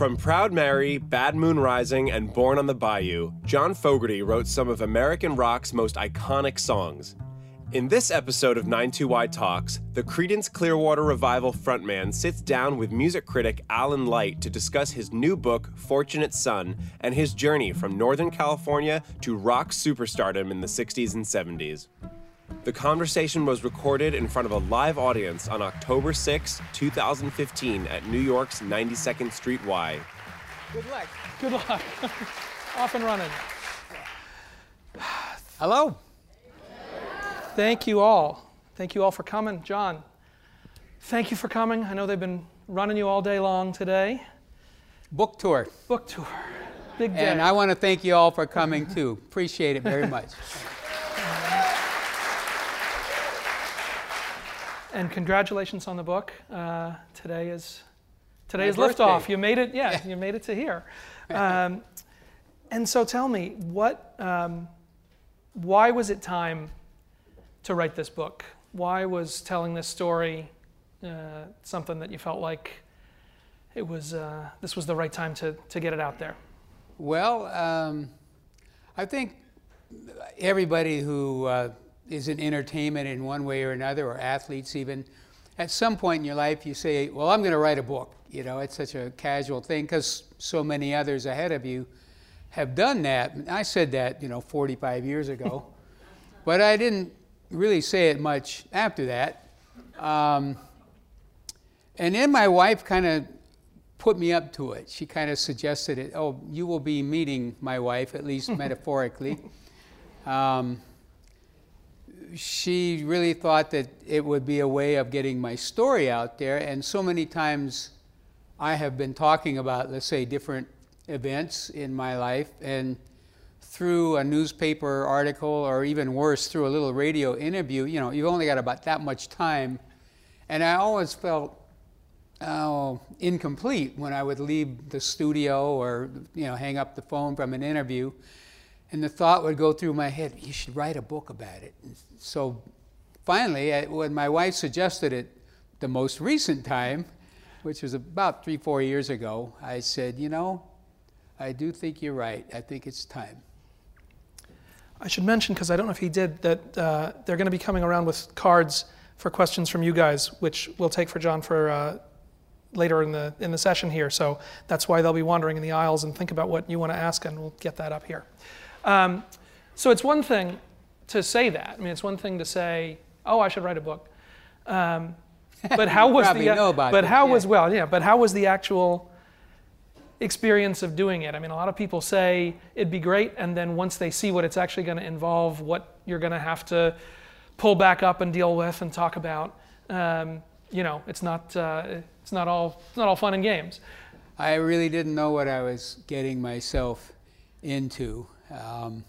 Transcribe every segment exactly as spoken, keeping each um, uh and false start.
From Proud Mary, Bad Moon Rising, and Born on the Bayou, John Fogerty wrote some of American rock's most iconic songs. In this episode of ninety-two Y Talks, the Creedence Clearwater Revival frontman sits down with music critic Alan Light to discuss his new book, Fortunate Son, and his journey from Northern California to rock superstardom in the sixties and seventies. The conversation was recorded in front of a live audience on October sixth, two thousand fifteen at New York's ninety-second Street Y. Good luck. Good luck. Off and running. Hello. Thank you all. Thank you all for coming. John, thank you for coming. I know they've been running you all day long today. Book tour. Book tour. Big day. And I want to thank you all for coming, too. Appreciate it very much. And congratulations on the book. Uh, today is today is liftoff. You made it, yeah, you made it to here. Um, and so tell me, what, um, why was it time to write this book? Why was telling this story uh, something that you felt like it was, uh, this was the right time to, to get it out there? Well, um, I think everybody who uh, is in entertainment in one way or another, or athletes even, at some point in your life you say, well, I'm going to write a book. You know, it's such a casual thing because so many others ahead of you have done that. And I said that, you know, forty-five years ago, but I didn't really say it much after that. Um, and then my wife kind of put me up to it. She kind of suggested it. Oh, you will be meeting my wife, at least metaphorically. Um, she really thought that it would be a way of getting my story out there. And so many times I have been talking about, let's say, different events in my life, and through a newspaper article, or even worse, through a little radio interview, you know, you've only got about that much time. And I always felt oh, incomplete when I would leave the studio or, you know, hang up the phone from an interview. And the thought would go through my head, you should write a book about it. And so finally, I, when my wife suggested it the most recent time, which was about three, four years ago, I said, you know, I do think you're right. I think it's time. I should mention, because I don't know if he did, that uh, they're going to be coming around with cards for questions from you guys, which we'll take for John for uh, later in the in the session here. So that's why they'll be wandering in the aisles, and think about what you want to ask, and we'll get that up here. Um, so it's one thing to say that. I mean, it's one thing to say, "Oh, I should write a book," um, but how was the? Know about but it, how yeah. was well, yeah. But how was the actual experience of doing it? I mean, a lot of people say it'd be great, and then once they see what it's actually going to involve, what you're going to have to pull back up and deal with and talk about, um, you know, it's not uh, it's not all it's not all fun and games. I really didn't know what I was getting myself into, um,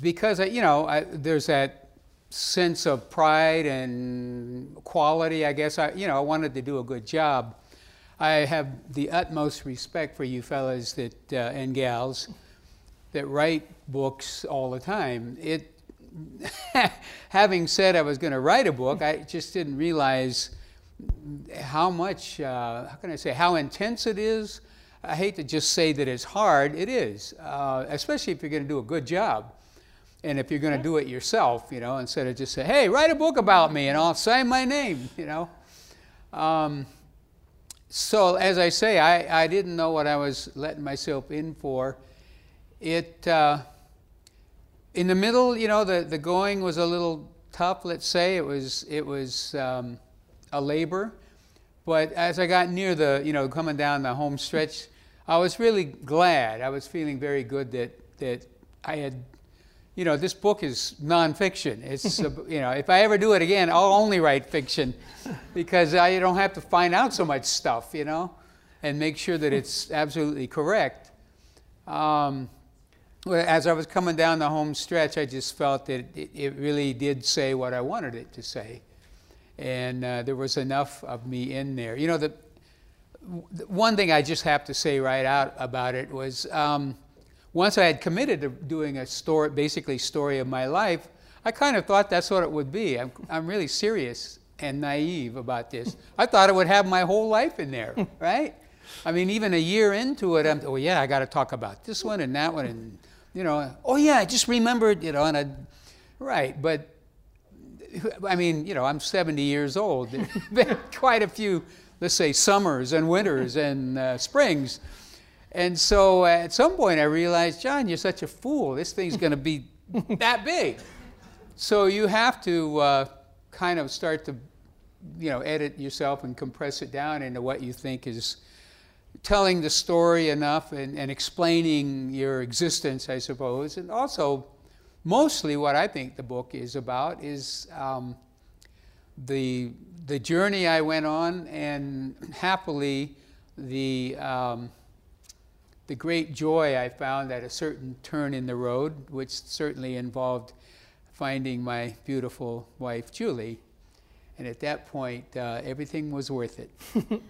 because I, you know, I, there's that sense of pride and quality. I guess I, you know, I wanted to do a good job. I have the utmost respect for you fellas that, uh, and gals that write books all the time. It, having said I was going to write a book, I just didn't realize how much, uh, how can I say, how intense it is. I hate to just say that it's hard. It is, uh, especially if you're going to do a good job. And if you're going to do it yourself, you know, instead of just say, hey, write a book about me and I'll sign my name, you know. Um, So, as I say, I, I didn't know what I was letting myself in for. It, uh, in the middle, you know, the, the going was a little tough, let's say. It was, it was um, a labor. But as I got near the, you know, coming down the home stretch, I was really glad. I was feeling very good that, that I had, you know, this book is nonfiction. It's, you know, if I ever do it again, I'll only write fiction, because I don't have to find out so much stuff, you know, and make sure that it's absolutely correct. Um, as I was coming down the home stretch, I just felt that it, it really did say what I wanted it to say. And uh, there was enough of me in there. You know, the, the one thing I just have to say right out about it was, um, once I had committed to doing a story, basically story of my life, I kind of thought that's what it would be. I'm, I'm really serious and naive about this. I thought it would have my whole life in there, right? I mean, even a year into it, I'm, oh yeah, I got to talk about this one and that one, and you know, oh yeah, I just remembered, you know, and I, right, but I mean, you know, I'm seventy years old. Been quite a few, let's say, summers and winters and uh, springs, and so uh, at some point I realized, John, you're such a fool. This thing's going to be that big, so you have to uh, kind of start to, you know, edit yourself and compress it down into what you think is telling the story enough and, and explaining your existence, I suppose. And also, mostly what I think the book is about is um, the, the journey I went on, and happily the, um, the great joy I found at a certain turn in the road, which certainly involved finding my beautiful wife, Julie. And at that point, uh, everything was worth it.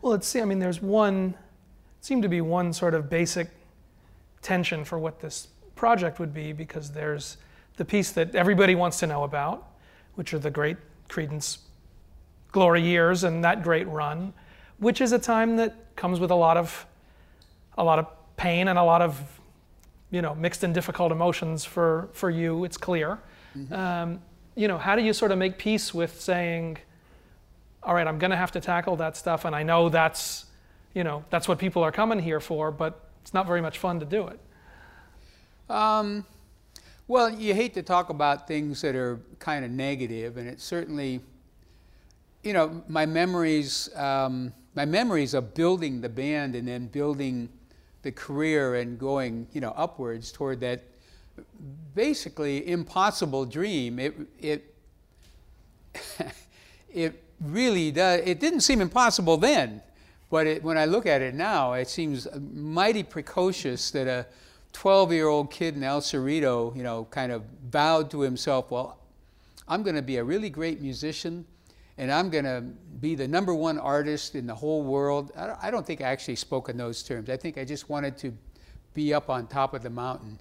Well, let's see, I mean, there's one, seemed to be one sort of basic tension for what this project would be, because there's the piece that everybody wants to know about, which are the great Creedence glory years and that great run, which is a time that comes with a lot of, a lot of pain and a lot of, you know, mixed and difficult emotions for, for you, it's clear. Mm-hmm. um, you know, how do you sort of make peace with saying, all right, I'm going to have to tackle that stuff, and I know that's, you know, that's what people are coming here for, but it's not very much fun to do it. Um, well, you hate to talk about things that are kind of negative, and it certainly, you know, my memories, um, my memories of building the band and then building the career and going, you know, upwards toward that basically impossible dream. It, it, it really does. It didn't seem impossible then, but it, when I look at it now, it seems mighty precocious that a twelve-year-old kid in El Cerrito, you know, kind of vowed to himself, well, I'm going to be a really great musician, and I'm going to be the number one artist in the whole world. I don't think I actually spoke in those terms. I think I just wanted to be up on top of the mountain.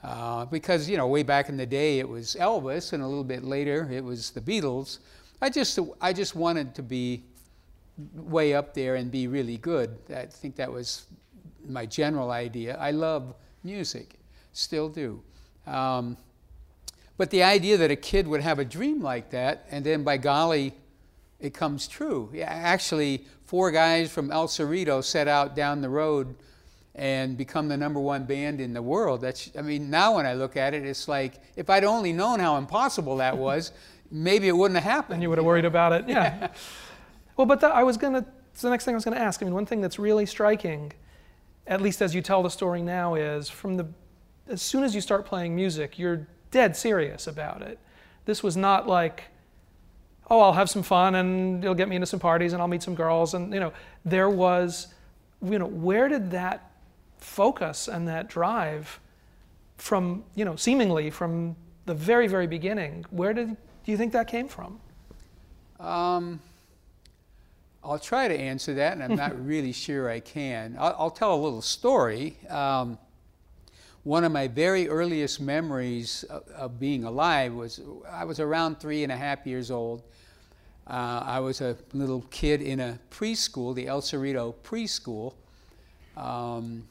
Uh, because, you know, way back in the day it was Elvis, and a little bit later it was the Beatles. I just, I just wanted to be way up there and be really good. I think that was my general idea. I love music, still do. Um, but the idea that a kid would have a dream like that, and then by golly, it comes true. Yeah, actually, four guys from El Cerrito set out down the road and become the number one band in the world. That's, I mean, now when I look at it, it's like, if I'd only known how impossible that was, maybe it wouldn't have happened. And you would have worried about it, yeah. yeah. Well, but the, I was gonna, it's the next thing I was gonna ask. I mean, one thing that's really striking, at least as you tell the story now, is from the, as soon as you start playing music, you're dead serious about it. This was not like, oh, I'll have some fun and it'll get me into some parties and I'll meet some girls, and, you know, there was, you know, where did that focus and that drive from, you know, seemingly from the very, very beginning, where did, do you think that came from? Um, I'll try to answer that, and I'm not really sure I can. I'll, I'll tell a little story. Um, one of my very earliest memories of, of being alive was, I was around three and a half years old. Uh, I was a little kid in a preschool, the El Cerrito Preschool. Um,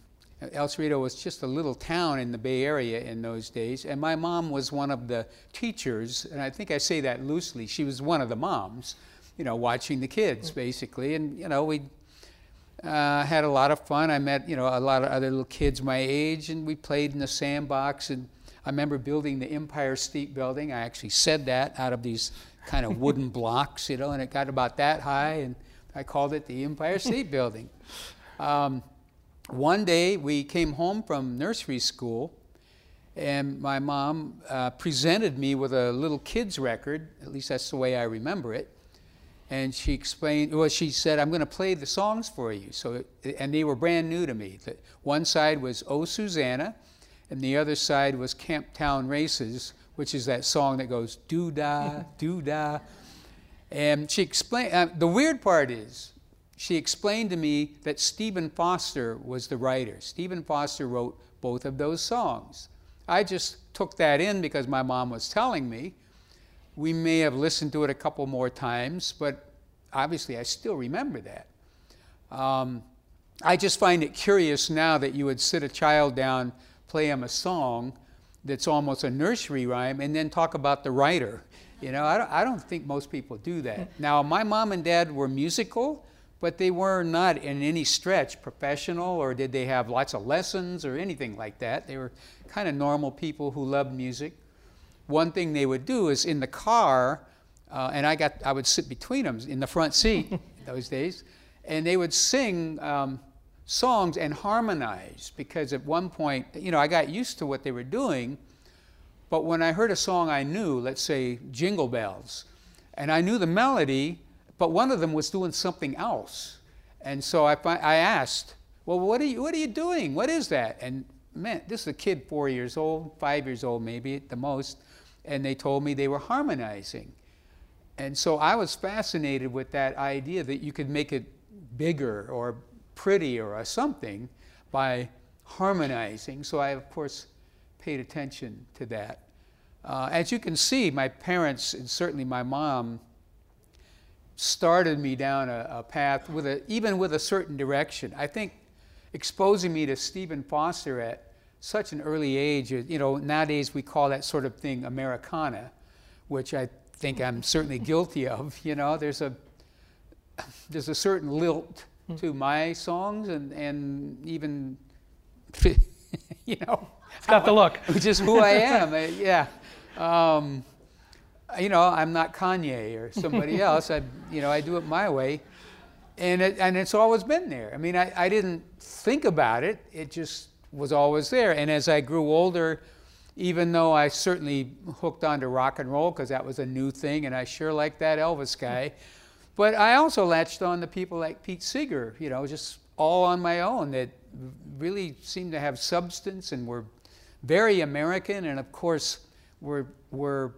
El Cerrito was just a little town in the Bay Area in those days, and my mom was one of the teachers, and I think I say that loosely. She was one of the moms, you know, watching the kids, basically, and, you know, we uh, had a lot of fun. I met, you know, a lot of other little kids my age, and we played in the sandbox, and I remember building the Empire State Building. I actually said that out of these kind of wooden blocks, you know, and it got about that high, and I called it the Empire State Building. Um, One day we came home from nursery school, and my mom uh, presented me with a little kid's record, at least that's the way I remember it, and she explained, well, she said, I'm going to play the songs for you, so, and they were brand new to me. The one side was Oh Susanna, and the other side was Camp Town Races, which is that song that goes, doo-da, doo-da, and she explained, uh, the weird part is, she explained to me that Stephen Foster was the writer. Stephen Foster wrote both of those songs. I just took that in because my mom was telling me. We may have listened to it a couple more times, but obviously I still remember that. Um, I just find it curious now that you would sit a child down, play him a song that's almost a nursery rhyme, and then talk about the writer. You know, I don't, I don't think most people do that. Now, my mom and dad were musical, but they were not in any stretch professional, or did they have lots of lessons or anything like that. They were kind of normal people who loved music. One thing they would do is in the car, uh, and I, got, I would sit between them in the front seat those days, and they would sing um, songs and harmonize, because at one point, you know, I got used to what they were doing, but when I heard a song I knew, let's say Jingle Bells, and I knew the melody, but one of them was doing something else. And so I, I asked, well, what are, you, what are you doing? What is that? And man, this is a kid four years old, five years old maybe at the most, and they told me they were harmonizing. And so I was fascinated with that idea that you could make it bigger or prettier or something by harmonizing. So I, of course, paid attention to that. Uh, as you can see, my parents, and certainly my mom, started me down a, a path, with a, even with a certain direction. I think exposing me to Stephen Foster at such an early age, you know, nowadays we call that sort of thing Americana, which I think I'm certainly guilty of. You know, there's a, there's a certain lilt to my songs, and, and even, you know. It's got the look. Just who I am, I, yeah. Um, you know, I'm not Kanye or somebody else. I, you know, I do it my way. And, it, and it's always been there. I mean, I, I didn't think about it. It just was always there. And as I grew older, even though I certainly hooked onto rock and roll because that was a new thing, and I sure liked that Elvis guy, but I also latched on to people like Pete Seeger, you know, just all on my own, that really seemed to have substance and were very American, and of course were, were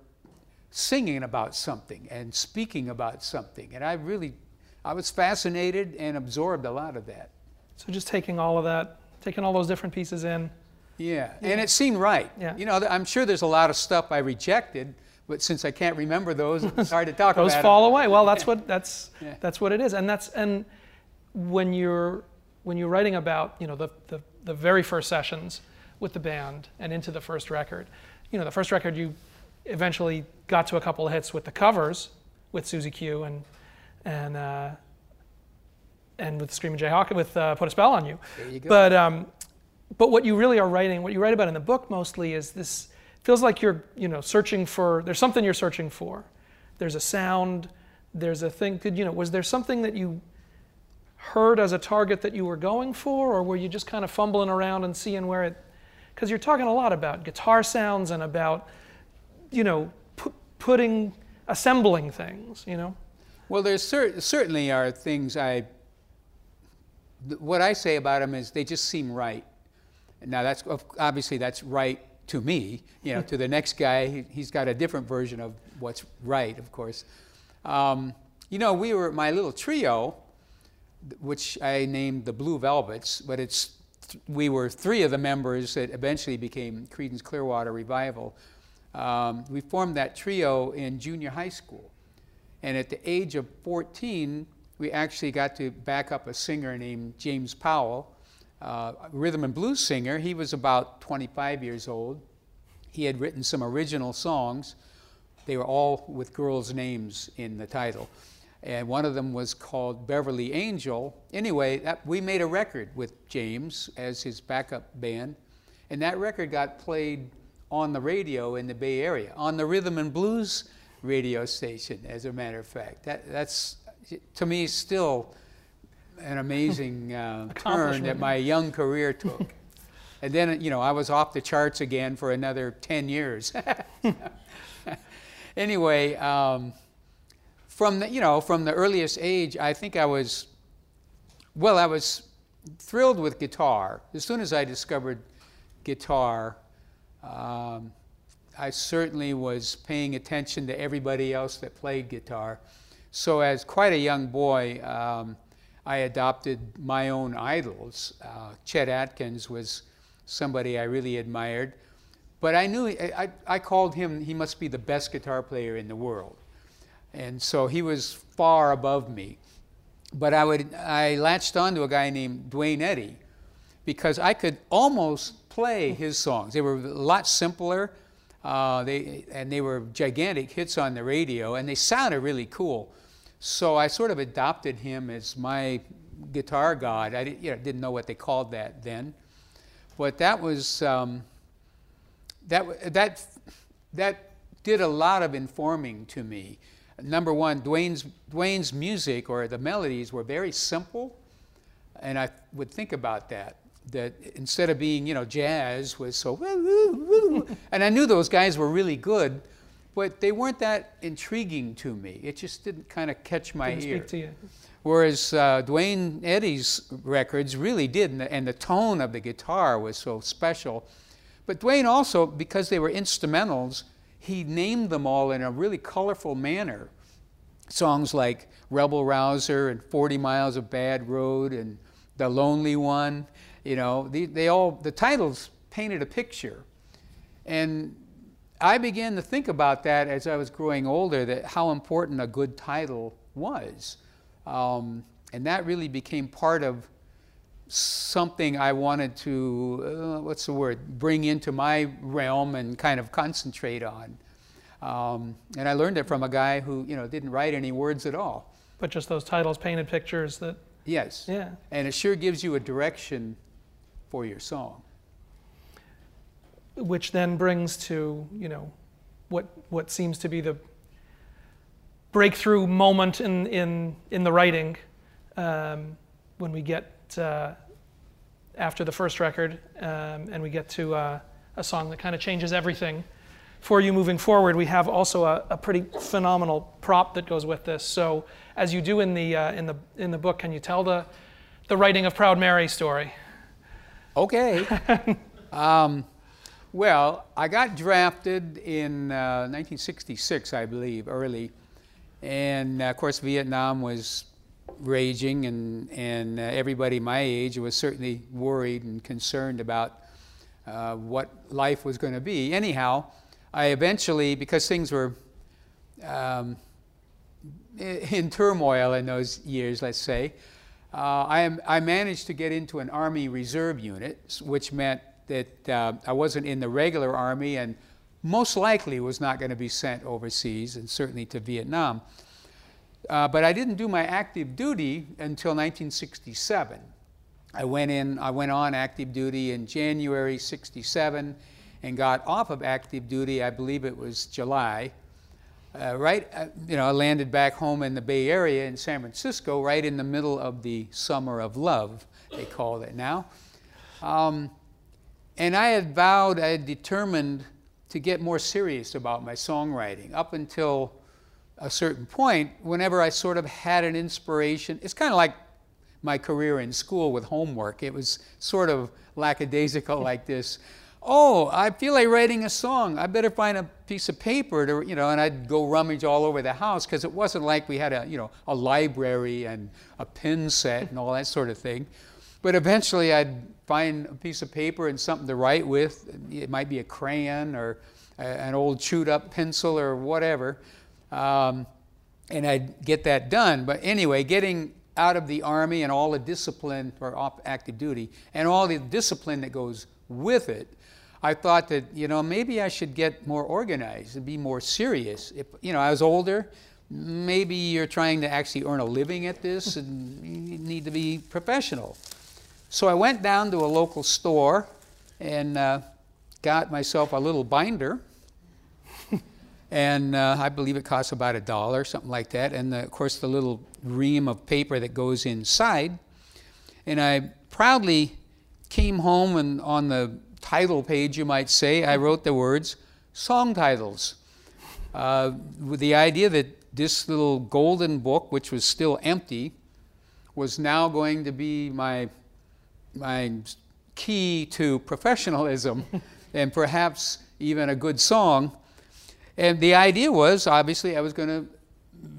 singing about something and speaking about something. And I really, I was fascinated and absorbed a lot of that. So just taking all of that, taking all those different pieces in. Yeah, yeah. And it seemed right. Yeah. You know, I'm sure there's a lot of stuff I rejected, but since I can't remember those, it's hard to talk those about. Those fall them. away. Well, that's what that's yeah. that's what it is, and that's and when you're when you're writing about, you know, the, the the very first sessions with the band and into the first record, you know, the first record you eventually got to a couple of hits with the covers with Susie Q and and uh, and with Screamin' Jay Hawkins with uh, Put a Spell on You. There you go. But um, but what you really are writing, what you write about in the book mostly, is this. Feels like you're, you know, searching for, there's something you're searching for. There's a sound, there's a thing, could, you know, was there something that you heard as a target that you were going for, or were you just kind of fumbling around and seeing where it, because you're talking a lot about guitar sounds and about, you know, pu putting, assembling things, you know? Well, there's cer certainly are things I, what I say about them is they just seem right. Now that's, obviously that's right to me, you know, to the next guy, he, he's got a different version of what's right, of course. Um, you know, we were, my little trio, which I named the Blue Velvets, but it's, we were three of the members that eventually became Creedence Clearwater Revival. Um, we formed that trio in junior high school. And at the age of fourteen, we actually got to back up a singer named James Powell, Uh, rhythm and blues singer. He was about twenty-five years old. He had written some original songs. They were all with girls' names in the title. And one of them was called Beverly Angel. Anyway, that, we made a record with James as his backup band. And that record got played on the radio in the Bay Area, on the rhythm and blues radio station, as a matter of fact. That, that's, to me, still an amazing uh, turn that my young career took. And then, you know, I was off the charts again for another ten years. Anyway, um, from the, you know, from the earliest age, I think I was, well, I was thrilled with guitar. As soon as I discovered guitar, um, I certainly was paying attention to everybody else that played guitar. So as quite a young boy, um, I adopted my own idols. Uh, Chet Atkins was somebody I really admired, but I knew, I, I called him, he must be the best guitar player in the world. And so he was far above me. But I would I latched onto a guy named Duane Eddy because I could almost play his songs. They were a lot simpler, uh, they and they were gigantic hits on the radio, and they sounded really cool. So I sort of adopted him as my guitar god. I didn't, you know, didn't know what they called that then, but that was um, that that that did a lot of informing to me. Number one, Duane's, Duane's music or the melodies were very simple, and I would think about that. That instead of being, you know, jazz was so woo, woo, woo. And I knew those guys were really good, but they weren't that intriguing to me. It just didn't kind of catch my didn't ear. Speak to you. Whereas uh, Duane Eddy's records really did, and the, and the tone of the guitar was so special. But Duane also, because they were instrumentals, he named them all in a really colorful manner. Songs like Rebel Rouser and forty miles of Bad Road and The Lonely One, you know, they, they all, the titles painted a picture. And I began to think about that as I was growing older, that how important a good title was. Um, and that really became part of something I wanted to, uh, what's the word, bring into my realm and kind of concentrate on. Um, and I learned it from a guy who, you know, didn't write any words at all. But just those titles, painted pictures that... Yes. Yeah. And it sure gives you a direction for your song. Which then brings to, you know, what, what seems to be the breakthrough moment in, in, in the writing um, when we get Uh, after the first record, um, and we get to uh, a song that kind of changes everything for you moving forward. We have also a, a pretty phenomenal prop that goes with this. So, as you do in the uh, in the in the book, can you tell the the writing of Proud Mary story? Okay. um, well, I got drafted in uh, nineteen sixty-six, I believe, early, and uh, of course Vietnam was raging, and, and uh, everybody my age was certainly worried and concerned about uh, what life was going to be. Anyhow, I eventually, because things were um, in turmoil in those years, let's say, uh, I, am, I managed to get into an Army Reserve unit, which meant that uh, I wasn't in the regular Army and most likely was not going to be sent overseas, and certainly to Vietnam. Uh, but I didn't do my active duty until nineteen sixty-seven. I went in, I went on active duty in January sixty-seven and got off of active duty, I believe it was July. Uh, right, uh, you know, I landed back home in the Bay Area in San Francisco, right in the middle of the Summer of Love, they call it now. Um, and I had vowed, I had determined to get more serious about my songwriting up until a certain point. Whenever I sort of had an inspiration, it's kind of like my career in school with homework. It was sort of lackadaisical like this. Oh, I feel like writing a song. I better find a piece of paper to, you know, and I'd go rummage all over the house because it wasn't like we had a, you know, a library and a pen set and all that sort of thing. But eventually I'd find a piece of paper and something to write with. It might be a crayon or a, an old chewed up pencil or whatever. Um, and I'd get that done. But anyway, getting out of the Army and all the discipline, or off active duty, and all the discipline that goes with it, I thought that, you know, maybe I should get more organized and be more serious. If, you know, I was older, maybe you're trying to actually earn a living at this and you need to be professional. So I went down to a local store and uh, got myself a little binder. And uh, I believe it costs about a dollar, something like that. And the, of course, the little ream of paper that goes inside. And I proudly came home, and on the title page, you might say, I wrote the words song titles. Uh, with the idea that this little golden book, which was still empty, was now going to be my, my key to professionalism and perhaps even a good song. And the idea was, obviously, I was going to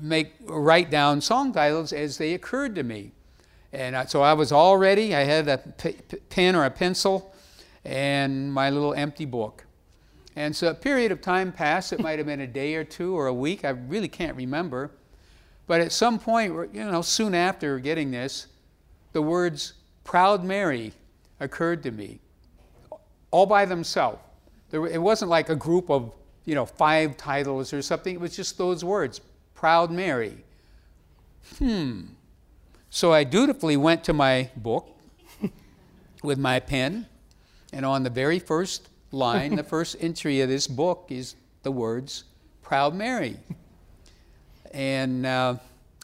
make write down song titles as they occurred to me. And I, so I was all ready. I had a p p pen or a pencil and my little empty book. And so a period of time passed. It might have been a day or two or a week. I really can't remember. But at some point, you know, soon after getting this, the words Proud Mary occurred to me, all by themselves. There, it wasn't like a group of, you know, five titles or something. It was just those words, Proud Mary. Hmm. So I dutifully went to my book with my pen, and on the very first line, the first entry of this book is the words, Proud Mary. And uh,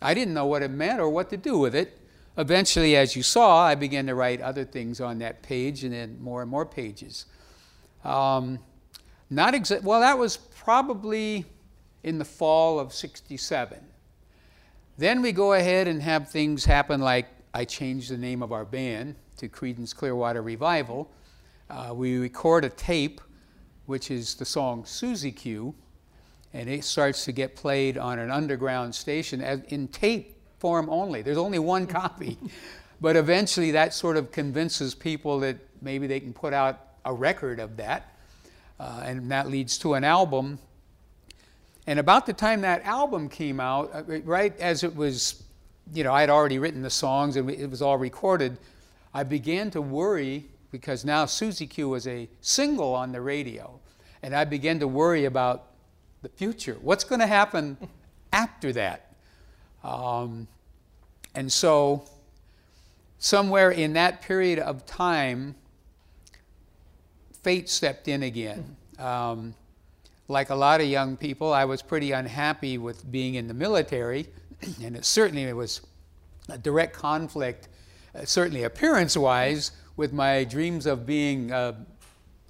I didn't know what it meant or what to do with it. Eventually, as you saw, I began to write other things on that page and then more and more pages. Um, not exa- well, that was probably in the fall of sixty-seven. Then we go ahead and have things happen like I changed the name of our band to Creedence Clearwater Revival. Uh, we record a tape, which is the song Susie Q, and it starts to get played on an underground station as in tape form only. There's only one copy. But eventually that sort of convinces people that maybe they can put out a record of that, uh, and that leads to an album. And about the time that album came out, right as it was, you know, I had already written the songs and it was all recorded, I began to worry because now Susie Q was a single on the radio, and I began to worry about the future. What's going to happen after that? Um, and so somewhere in that period of time, fate stepped in again. Um, like a lot of young people, I was pretty unhappy with being in the military, and it certainly it was a direct conflict, uh, certainly appearance-wise, with my dreams of being a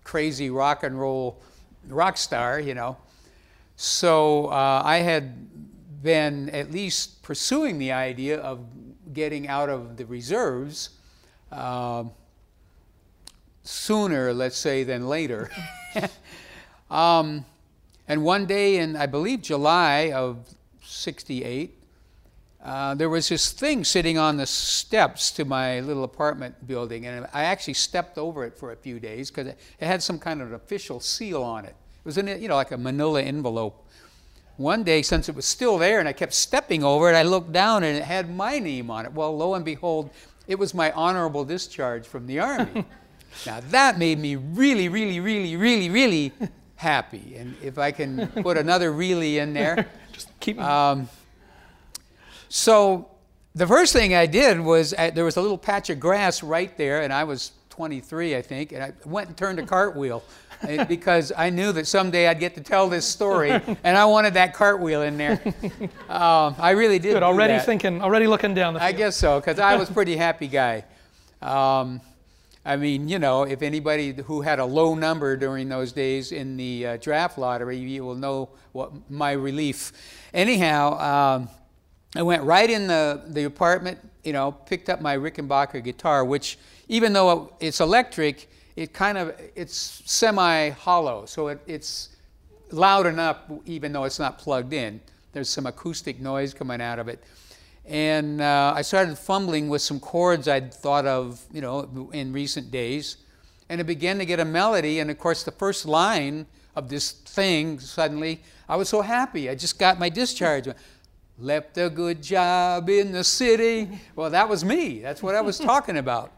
crazy rock and roll rock star, you know. So uh, I had been at least pursuing the idea of getting out of the reserves uh, sooner, let's say, than later. um, and one day in, I believe, July of sixty-eight, uh, there was this thing sitting on the steps to my little apartment building, and I actually stepped over it for a few days because it had some kind of an official seal on it. It was in a, you know, like a manila envelope. One day, since it was still there and I kept stepping over it, I looked down and it had my name on it. Well, lo and behold, it was my honorable discharge from the Army. Now that made me really, really, really, really, really happy. And if I can put another really in there. Just keep um, So the first thing I did was, I, there was a little patch of grass right there, and I was twenty-three, I think, and I went and turned a cartwheel. Because I knew that someday I'd get to tell this story, and I wanted that cartwheel in there. Um, I really did. Good, already do that. Thinking, already looking down the field. I guess so, because I was a pretty happy guy. Um, I mean, you know, if anybody who had a low number during those days in the uh, draft lottery, you will know what my relief. Anyhow, um, I went right in the, the apartment, you know, picked up my Rickenbacker guitar, which, even though it's electric, it kind of, it's semi-hollow, so it, it's loud enough even though it's not plugged in. There's some acoustic noise coming out of it. And uh, I started fumbling with some chords I'd thought of, you know, in recent days. And it began to get a melody, and of course the first line of this thing, suddenly, I was so happy. I just got my discharge. Left a good job in the city. Well, that was me. That's what I was talking about.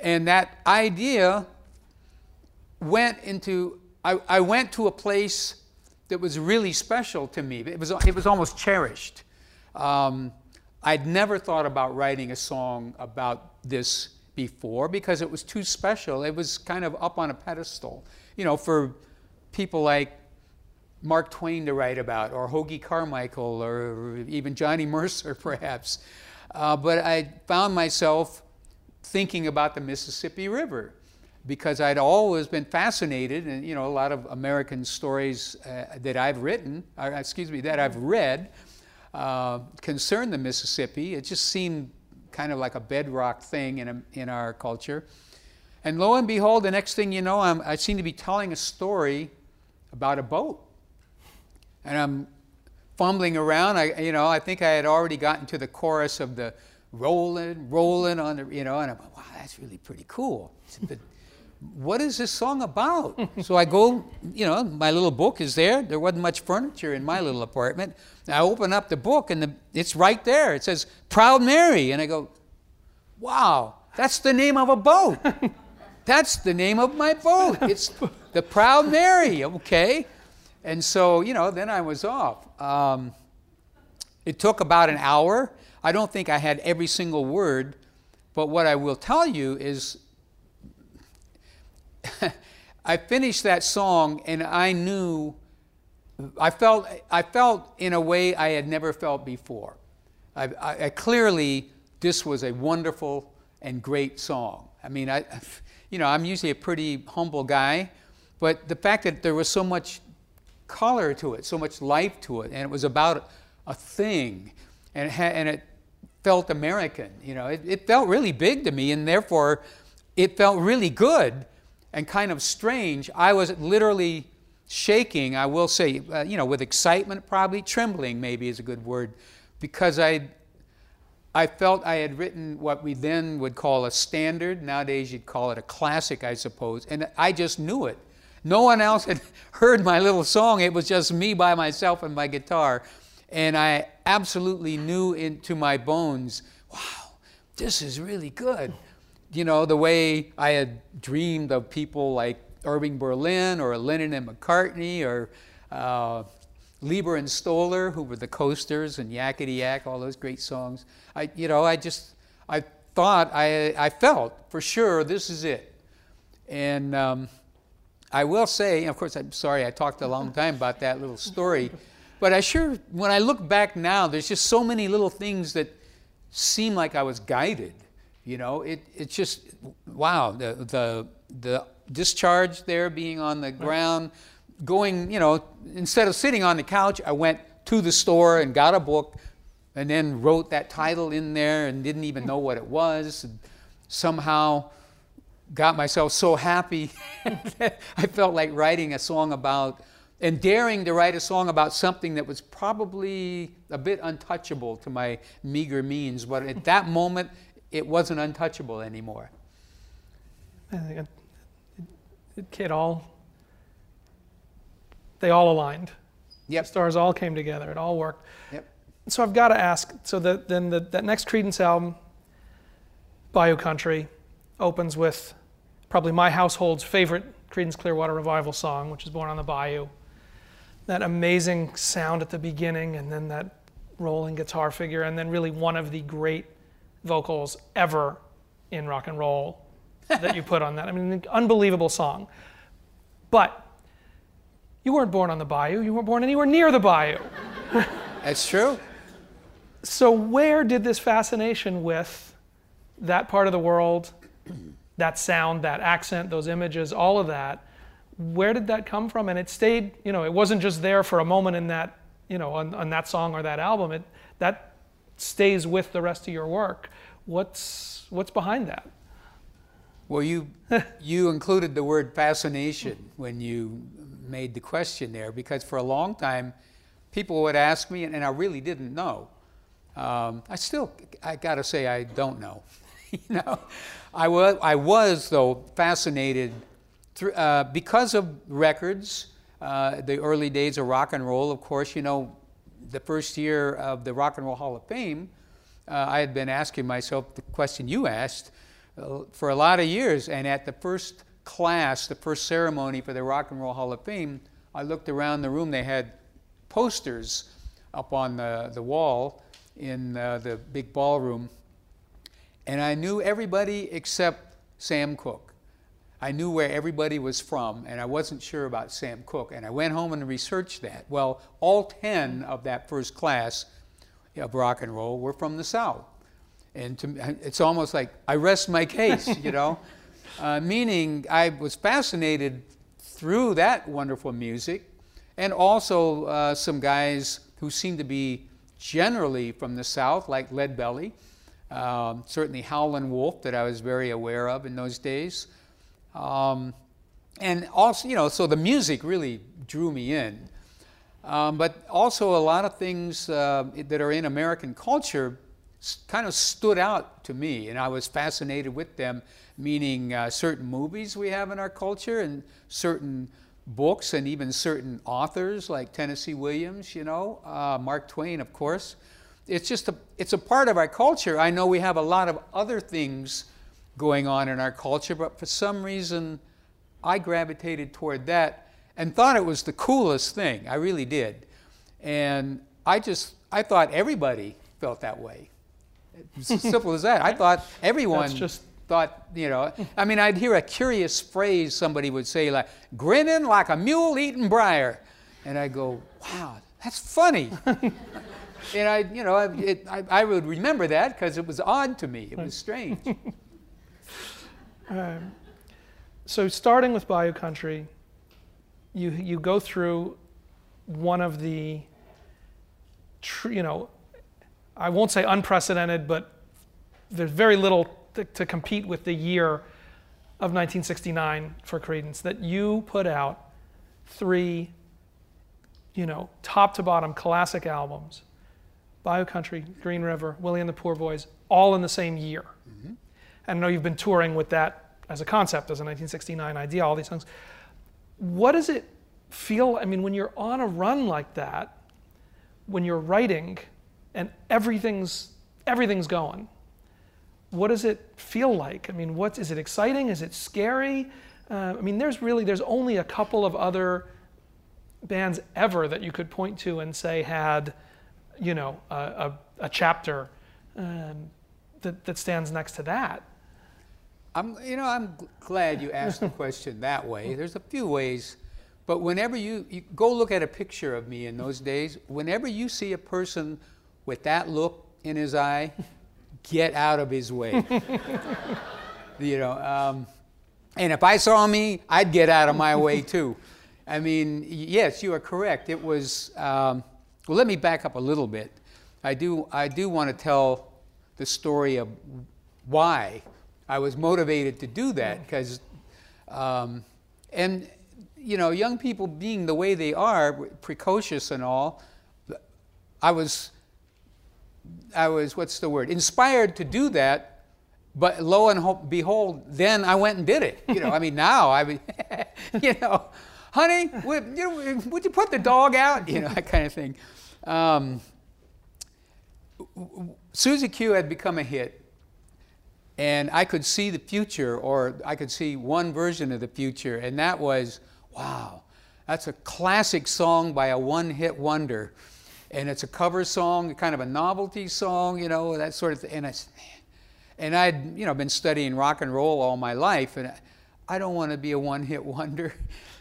And that idea went into, I, I went to a place that was really special to me. It was, it was almost cherished. Um, I'd never thought about writing a song about this before because it was too special. It was kind of up on a pedestal, you know, for people like Mark Twain to write about, or Hoagy Carmichael, or even Johnny Mercer, perhaps. Uh, but I found myself thinking about the Mississippi River, because I'd always been fascinated, and you know, a lot of American stories uh, that I've written, or, excuse me, that I've read, uh, concern the Mississippi. It just seemed kind of like a bedrock thing in, a, in our culture. And lo and behold, the next thing you know, I'm, I seem to be telling a story about a boat. And I'm fumbling around. I, you know, I think I had already gotten to the chorus of the rolling, rolling on the, you know, and I'm like, wow, that's really pretty cool. what is this song about? So I go, you know, my little book is there. There wasn't much furniture in my little apartment. I open up the book, and the, it's right there. It says, Proud Mary. And I go, wow, that's the name of a boat. That's the name of my boat. It's the Proud Mary, okay? And so, you know, then I was off. Um, it took about an hour. I don't think I had every single word, but what I will tell you is I finished that song, and I knew, I felt, I felt in a way I had never felt before. I, I, I clearly, this was a wonderful and great song. I mean, I, you know, I'm usually a pretty humble guy, but the fact that there was so much color to it, so much life to it, and it was about a thing, and it, ha and it felt American, you know, it, it felt really big to me, and therefore it felt really good. And kind of strange, I was literally shaking, I will say, uh, you know, with excitement probably, trembling maybe is a good word, because I, I felt I had written what we then would call a standard, nowadays you'd call it a classic, I suppose, and I just knew it. No one else had heard my little song, it was just me by myself and my guitar, and I absolutely knew into my bones, wow, this is really good. You know, the way I had dreamed of people like Irving Berlin or Lennon and McCartney or uh, Lieber and Stoller, who were the Coasters, and Yakety Yak, all those great songs. I, you know, I just, I thought, I, I felt for sure this is it. And um, I will say, of course, I'm sorry I talked a long time about that little story, but I sure, when I look back now, there's just so many little things that seem like I was guided. You know, it, it's just, wow, the, the, the discharge there, being on the ground, going, you know, instead of sitting on the couch, I went to the store and got a book and then wrote that title in there and didn't even know what it was. And somehow got myself so happy that I felt like writing a song about, and daring to write a song about something that was probably a bit untouchable to my meager means. But at that moment, it wasn't untouchable anymore. I think it, it, it all, they all aligned. Yep. The stars all came together, it all worked. Yep. So I've got to ask, so the, then the, that next Creedence album, Bayou Country, opens with probably my household's favorite Creedence Clearwater Revival song, which is Born on the Bayou. That amazing sound at the beginning, and then that rolling guitar figure, and then really one of the great vocals ever in rock and roll that you put on that. I mean, an unbelievable song. But you weren't born on the bayou. You weren't born anywhere near the bayou. That's true. So where did this fascination with that part of the world, that sound, that accent, those images, all of that, where did that come from? And it stayed, you know, it wasn't just there for a moment in that, you know, on, on that song or that album. It, that stays with the rest of your work. What's, what's behind that? Well, you, you included the word fascination when you made the question there, because for a long time, people would ask me, and, and I really didn't know. Um, I still, I gotta say, I don't know. You know, I was, I was though, fascinated through, uh, because of records, uh, the early days of rock and roll, of course, you know, the first year of the Rock and Roll Hall of Fame, uh, I had been asking myself the question you asked uh, for a lot of years. And at the first class, the first ceremony for the Rock and Roll Hall of Fame, I looked around the room. They had posters up on the, the wall in uh, the big ballroom. And I knew everybody except Sam Cooke. I knew where everybody was from, and I wasn't sure about Sam Cooke, and I went home and researched that. Well, all ten of that first class of rock and roll were from the South. And to, it's almost like, I rest my case, you know? uh, meaning I was fascinated through that wonderful music, and also uh, some guys who seemed to be generally from the South, like Leadbelly, um, certainly Howlin' Wolf, that I was very aware of in those days. Um, and also, you know, so the music really drew me in. Um, but also a lot of things uh, that are in American culture kind of stood out to me, and I was fascinated with them, meaning uh, certain movies we have in our culture and certain books and even certain authors like Tennessee Williams, you know, uh, Mark Twain, of course. It's just a, it's a part of our culture. I know we have a lot of other things going on in our culture, but for some reason I gravitated toward that and thought it was the coolest thing. I really did. And I just, I thought everybody felt that way. It's as simple as that. I thought everyone just... thought, you know, I mean, I'd hear a curious phrase somebody would say, like, grinning like a mule eating briar. And I go, wow, that's funny. And I, you know, it, I, I would remember that because it was odd to me. It was strange. um, so starting with Bayou Country, you, you go through one of the, tr you know, I won't say unprecedented, but there's very little to, to compete with the year of nineteen sixty-nine for Creedence, that you put out three, you know, top to bottom classic albums, Bayou Country, Green River, Willie and the Poor Boys, all in the same year. Mm-hmm. And I know you've been touring with that as a concept, as a nineteen sixty-nine idea, all these songs. What does it feel, I mean, when you're on a run like that, when you're writing, and everything's, everything's going. What does it feel like? I mean, what, is it exciting? Is it scary? Uh, I mean, there's really, there's only a couple of other bands ever that you could point to and say had, you know, a, a, a chapter um, that, that stands next to that. I'm, you know, I'm glad you asked the question that way. There's a few ways. But whenever you, you go look at a picture of me in those days, whenever you see a person with that look in his eye, get out of his way. You know, um, and if I saw me, I'd get out of my way too. I mean, yes, you are correct. It was, um, well, let me back up a little bit. I do, I do want to tell the story of why I was motivated to do that, because, um, and you know, young people being the way they are, precocious and all, I was, I was, what's the word, inspired to do that, but lo and behold, then I went and did it. You know, I mean, now, I mean, you know, honey, would you, would you put the dog out? You know, that kind of thing. Um, Susie Q had become a hit, and I could see the future, or I could see one version of the future, and that was, wow, that's a classic song by a one-hit wonder. And it's a cover song, kind of a novelty song, you know, that sort of thing. And I, and I'd, you know, been studying rock and roll all my life, and I, I don't want to be a one-hit wonder,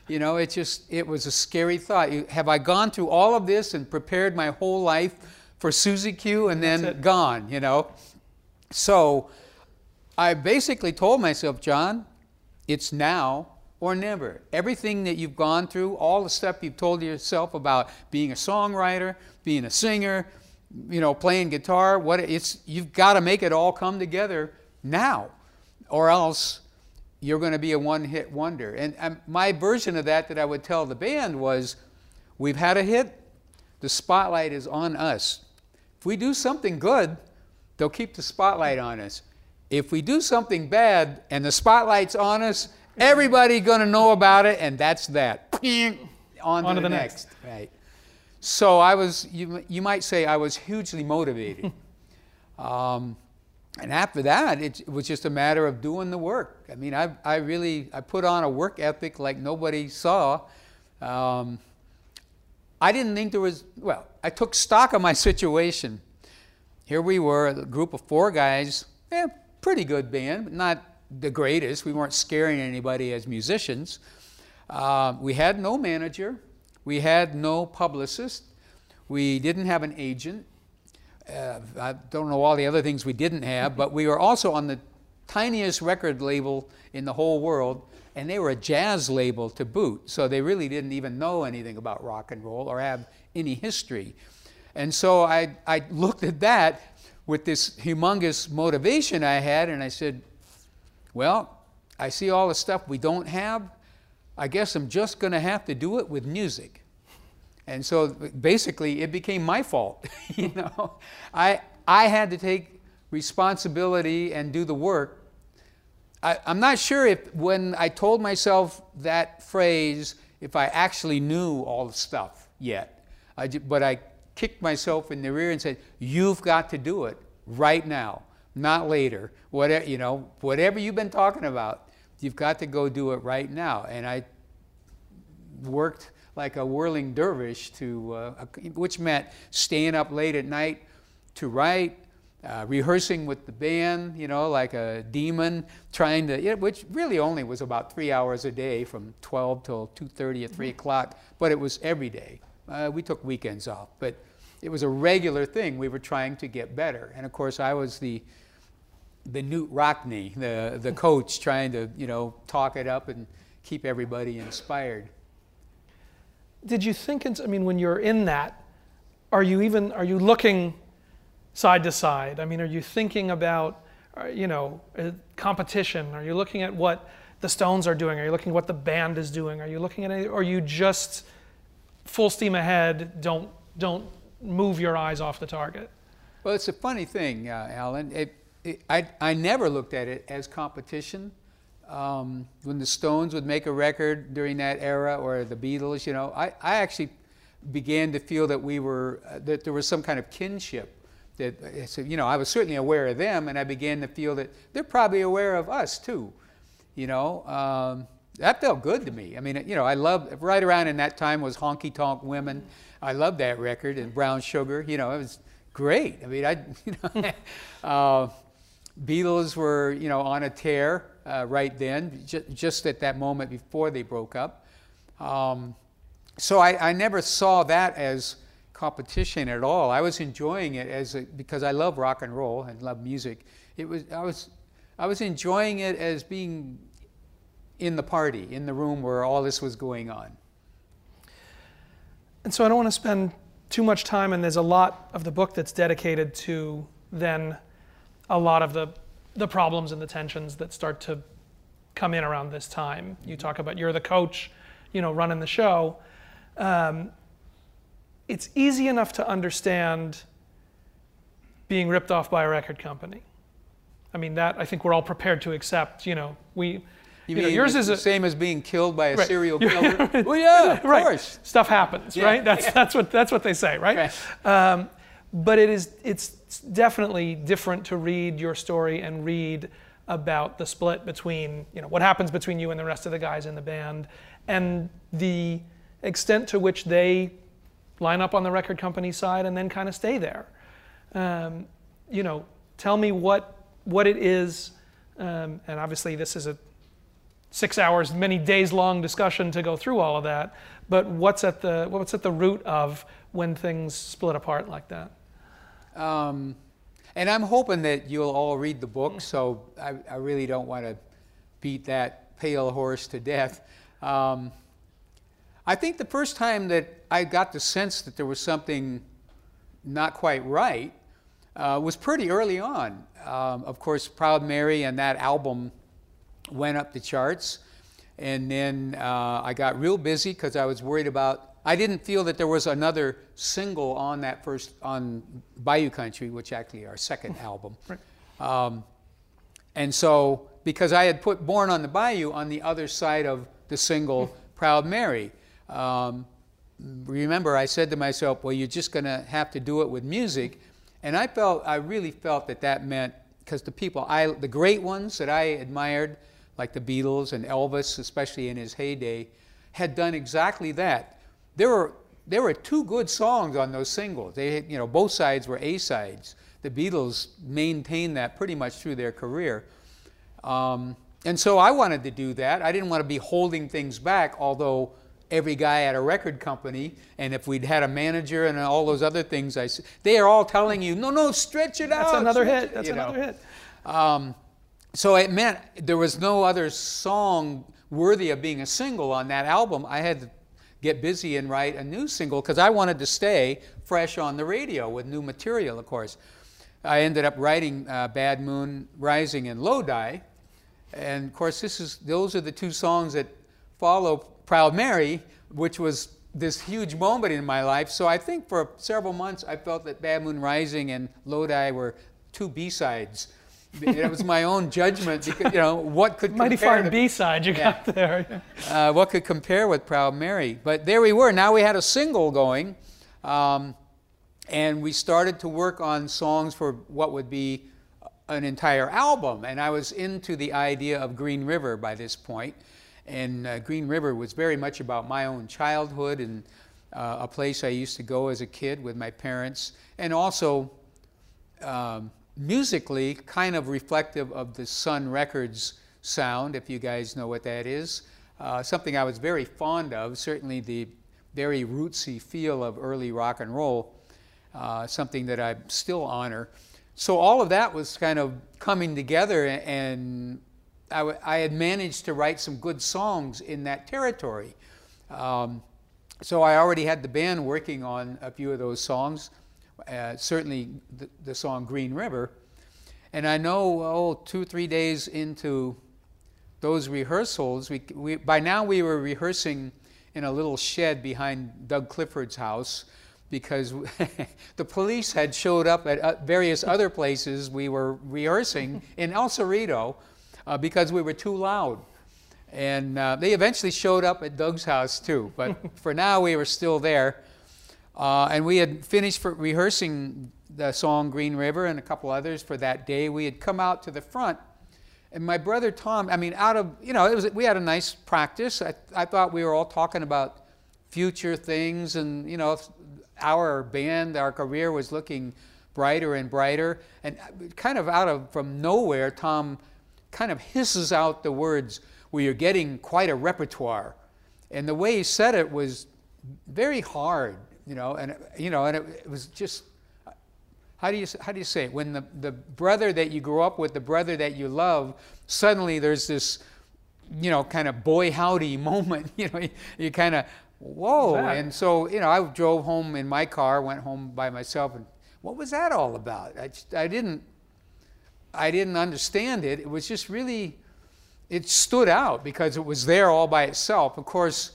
you know. It just, it was a scary thought. You, have I gone through all of this and prepared my whole life for Susie Q and then gone, you know? So I basically told myself, John, it's now or never. Everything that you've gone through, all the stuff you've told yourself about being a songwriter, being a singer, you know, playing guitar, what it's, you've got to make it all come together now, or else you're going to be a one-hit wonder. And um, my version of that that I would tell the band was, we've had a hit, the spotlight is on us. If we do something good, they'll keep the spotlight on us. If we do something bad and the spotlight's on us, everybody gonna know about it, and that's that. On to, on to the, the next. next. Right. So I was, you, you might say I was hugely motivated. um, and after that, it, it was just a matter of doing the work. I mean, I, I really, I put on a work ethic like nobody saw. Um, I didn't think there was, well, I took stock of my situation. Here we were, a group of four guys, eh, pretty good band, but not the greatest. We weren't scaring anybody as musicians. Uh, we had no manager. We had no publicist. We didn't have an agent. Uh, I don't know all the other things we didn't have, but we were also on the tiniest record label in the whole world, and they were a jazz label to boot, so they really didn't even know anything about rock and roll or have any history. And so I, I looked at that with this humongous motivation I had, and I said, well, I see all the stuff we don't have. I guess I'm just going to have to do it with music. And so basically, it became my fault. You know, I, I had to take responsibility and do the work. I, I'm not sure if when I told myself that phrase, if I actually knew all the stuff yet. I, but I kicked myself in the rear and said, you've got to do it right now, not later. Whatever, you know, whatever you've been talking about, you've got to go do it right now. And I worked like a whirling dervish, to, uh, which meant staying up late at night to write, uh, rehearsing with the band, you know, like a demon, trying to, you know, which really only was about three hours a day from twelve till two thirty or three o'clock, but it was every day. Uh, we took weekends off, but it was a regular thing. We were trying to get better. And of course, I was the, the Newt Rockne, the, the coach, trying to, you know, talk it up and keep everybody inspired. Did you think, I mean, when you're in that, are you even, are you looking side to side? I mean, are you thinking about, you know, competition? Are you looking at what the Stones are doing? Are you looking at what the band is doing? Are you looking at any, or are you just full steam ahead, don't, don't move your eyes off the target? Well, it's a funny thing, uh, Alan. It, it, I, I never looked at it as competition. Um, when the Stones would make a record during that era, or the Beatles, you know, I, I actually began to feel that we were, uh, that there was some kind of kinship. That, so, you know, I was certainly aware of them, and I began to feel that they're probably aware of us too. You know, um, that felt good to me. I mean, you know, I loved, right around in that time was Honky Tonk Women. I loved that record, and Brown Sugar, you know, it was great. I mean, I, you know, uh, Beatles were, you know, on a tear. Uh, right then, j just at that moment before they broke up. Um, so I, I never saw that as competition at all. I was enjoying it as a, because I love rock and roll and love music. It was, I, was, I was enjoying it as being in the party, in the room where all this was going on. And so I don't want to spend too much time, and there's a lot of the book that's dedicated to then a lot of the the problems and the tensions that start to come in around this time. You talk about you're the coach, you know, running the show. Um, it's easy enough to understand being ripped off by a record company. I mean, that I think we're all prepared to accept. You know, we. You, you mean know, yours is the a, same as being killed by a right. serial killer? Well, yeah, of right. course. Stuff happens, yeah. right? That's yeah. that's what that's what they say, right? right. Um, But it is, it's definitely different to read your story and read about the split between, you know, what happens between you and the rest of the guys in the band and the extent to which they line up on the record company side and then kind of stay there. Um, you know, tell me what, what it is, um, and obviously this is a six hours, many days long discussion to go through all of that, but what's at the, what's at the root of when things split apart like that? Um, and I'm hoping that you'll all read the book, so I, I really don't want to beat that pale horse to death. Um, I think the first time that I got the sense that there was something not quite right uh, was pretty early on. Um, of course, Proud Mary and that album went up the charts. And then uh, I got real busy because I was worried about, I didn't feel that there was another single on that first, on Bayou Country, which actually our second album. Right. Um, and so, because I had put Born on the Bayou on the other side of the single Proud Mary. Um, remember, I said to myself, well, you're just going to have to do it with music. And I felt, I really felt that that meant, because the people, I, the great ones that I admired, like the Beatles and Elvis, especially in his heyday, had done exactly that. There were, there were two good songs on those singles. They, you know, both sides were A-sides. The Beatles maintained that pretty much through their career. Um, and so I wanted to do that. I didn't want to be holding things back, although every guy at a record company, and if we'd had a manager and all those other things, I, they are all telling you, no, no, stretch it out. That's another hit. That's another hit. Um, so it meant there was no other song worthy of being a single on that album. I had to get busy and write a new single because I wanted to stay fresh on the radio with new material, of course. I ended up writing uh, Bad Moon Rising and Lodi. And of course, this is, those are the two songs that follow Proud Mary, which was this huge moment in my life. So I think for several months, I felt that Bad Moon Rising and Lodi were two B-sides. It was my own judgment, because, you know, what could mighty compare fine B-side you yeah. got there. uh, what could compare with Proud Mary? But there we were. Now we had a single going, um, and we started to work on songs for what would be an entire album. And I was into the idea of Green River by this point, and uh, Green River was very much about my own childhood and uh, a place I used to go as a kid with my parents, and also. Um, musically kind of reflective of the Sun Records sound, if you guys know what that is. Uh, something I was very fond of, certainly the very rootsy feel of early rock and roll, uh, something that I still honor. So all of that was kind of coming together, and I, w I had managed to write some good songs in that territory. Um, so I already had the band working on a few of those songs. Uh, certainly the, the song Green River. And I know, oh, two, three days into those rehearsals, we, we, by now we were rehearsing in a little shed behind Doug Clifford's house, because the police had showed up at various other places we were rehearsing in El Cerrito uh, because we were too loud. And uh, they eventually showed up at Doug's house too, but for now we were still there. Uh, and we had finished for rehearsing the song Green River and a couple others for that day. We had come out to the front, and my brother Tom, I mean, out of, you know, it was, we had a nice practice. I, I thought we were all talking about future things, and, you know, our band, our career was looking brighter and brighter. And kind of out of, from nowhere, Tom kind of hisses out the words, "Well, you're getting quite a repertoire." And the way he said it was very hard. You know, and you know, and it, it was just, how do you how do you say it? When the the brother that you grew up with, the brother that you love, suddenly there's this, you know, kind of boy howdy moment. You know, you, you kind of whoa. And so, you know, I drove home in my car, went home by myself, and what was that all about? I just, I didn't I didn't understand it. It was just really, it stood out because it was there all by itself. Of course,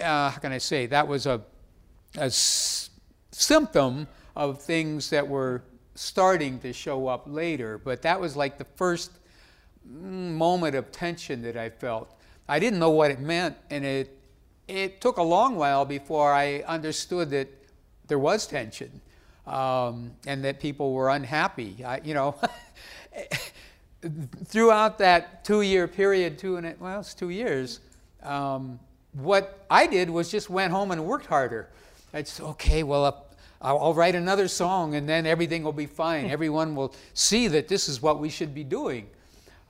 uh, how can I say that was a a s symptom of things that were starting to show up later, but that was like the first moment of tension that I felt. I didn't know what it meant, and it, it took a long while before I understood that there was tension, um, and that people were unhappy. I, you know, throughout that two-year period, two and it, well, it's two years, um, what I did was just went home and worked harder. It's okay, well, uh, I'll write another song, and then everything will be fine. Everyone will see that this is what we should be doing.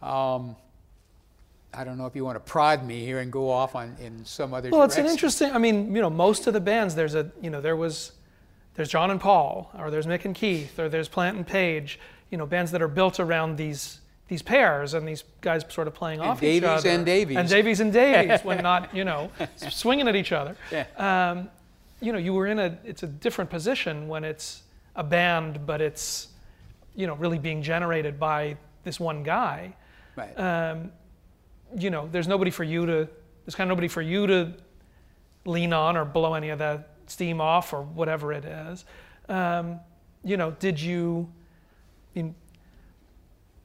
Um, I don't know if you want to prod me here and go off on in some other. Well, direction. It's an interesting. I mean, you know, most of the bands, there's a, you know, there was, there's John and Paul, or there's Mick and Keith, or there's Plant and Page. You know, bands that are built around these these pairs and these guys sort of playing and off Davies each other. And Davies and Davies and Davies when not, you know, swinging at each other. Yeah. Um, You know, you were in a, it's a different position when it's a band, but it's, you know, really being generated by this one guy. Right. Um, you know, there's nobody for you to, there's kind of nobody for you to lean on or blow any of that steam off or whatever it is. Um, you know, did you, I mean,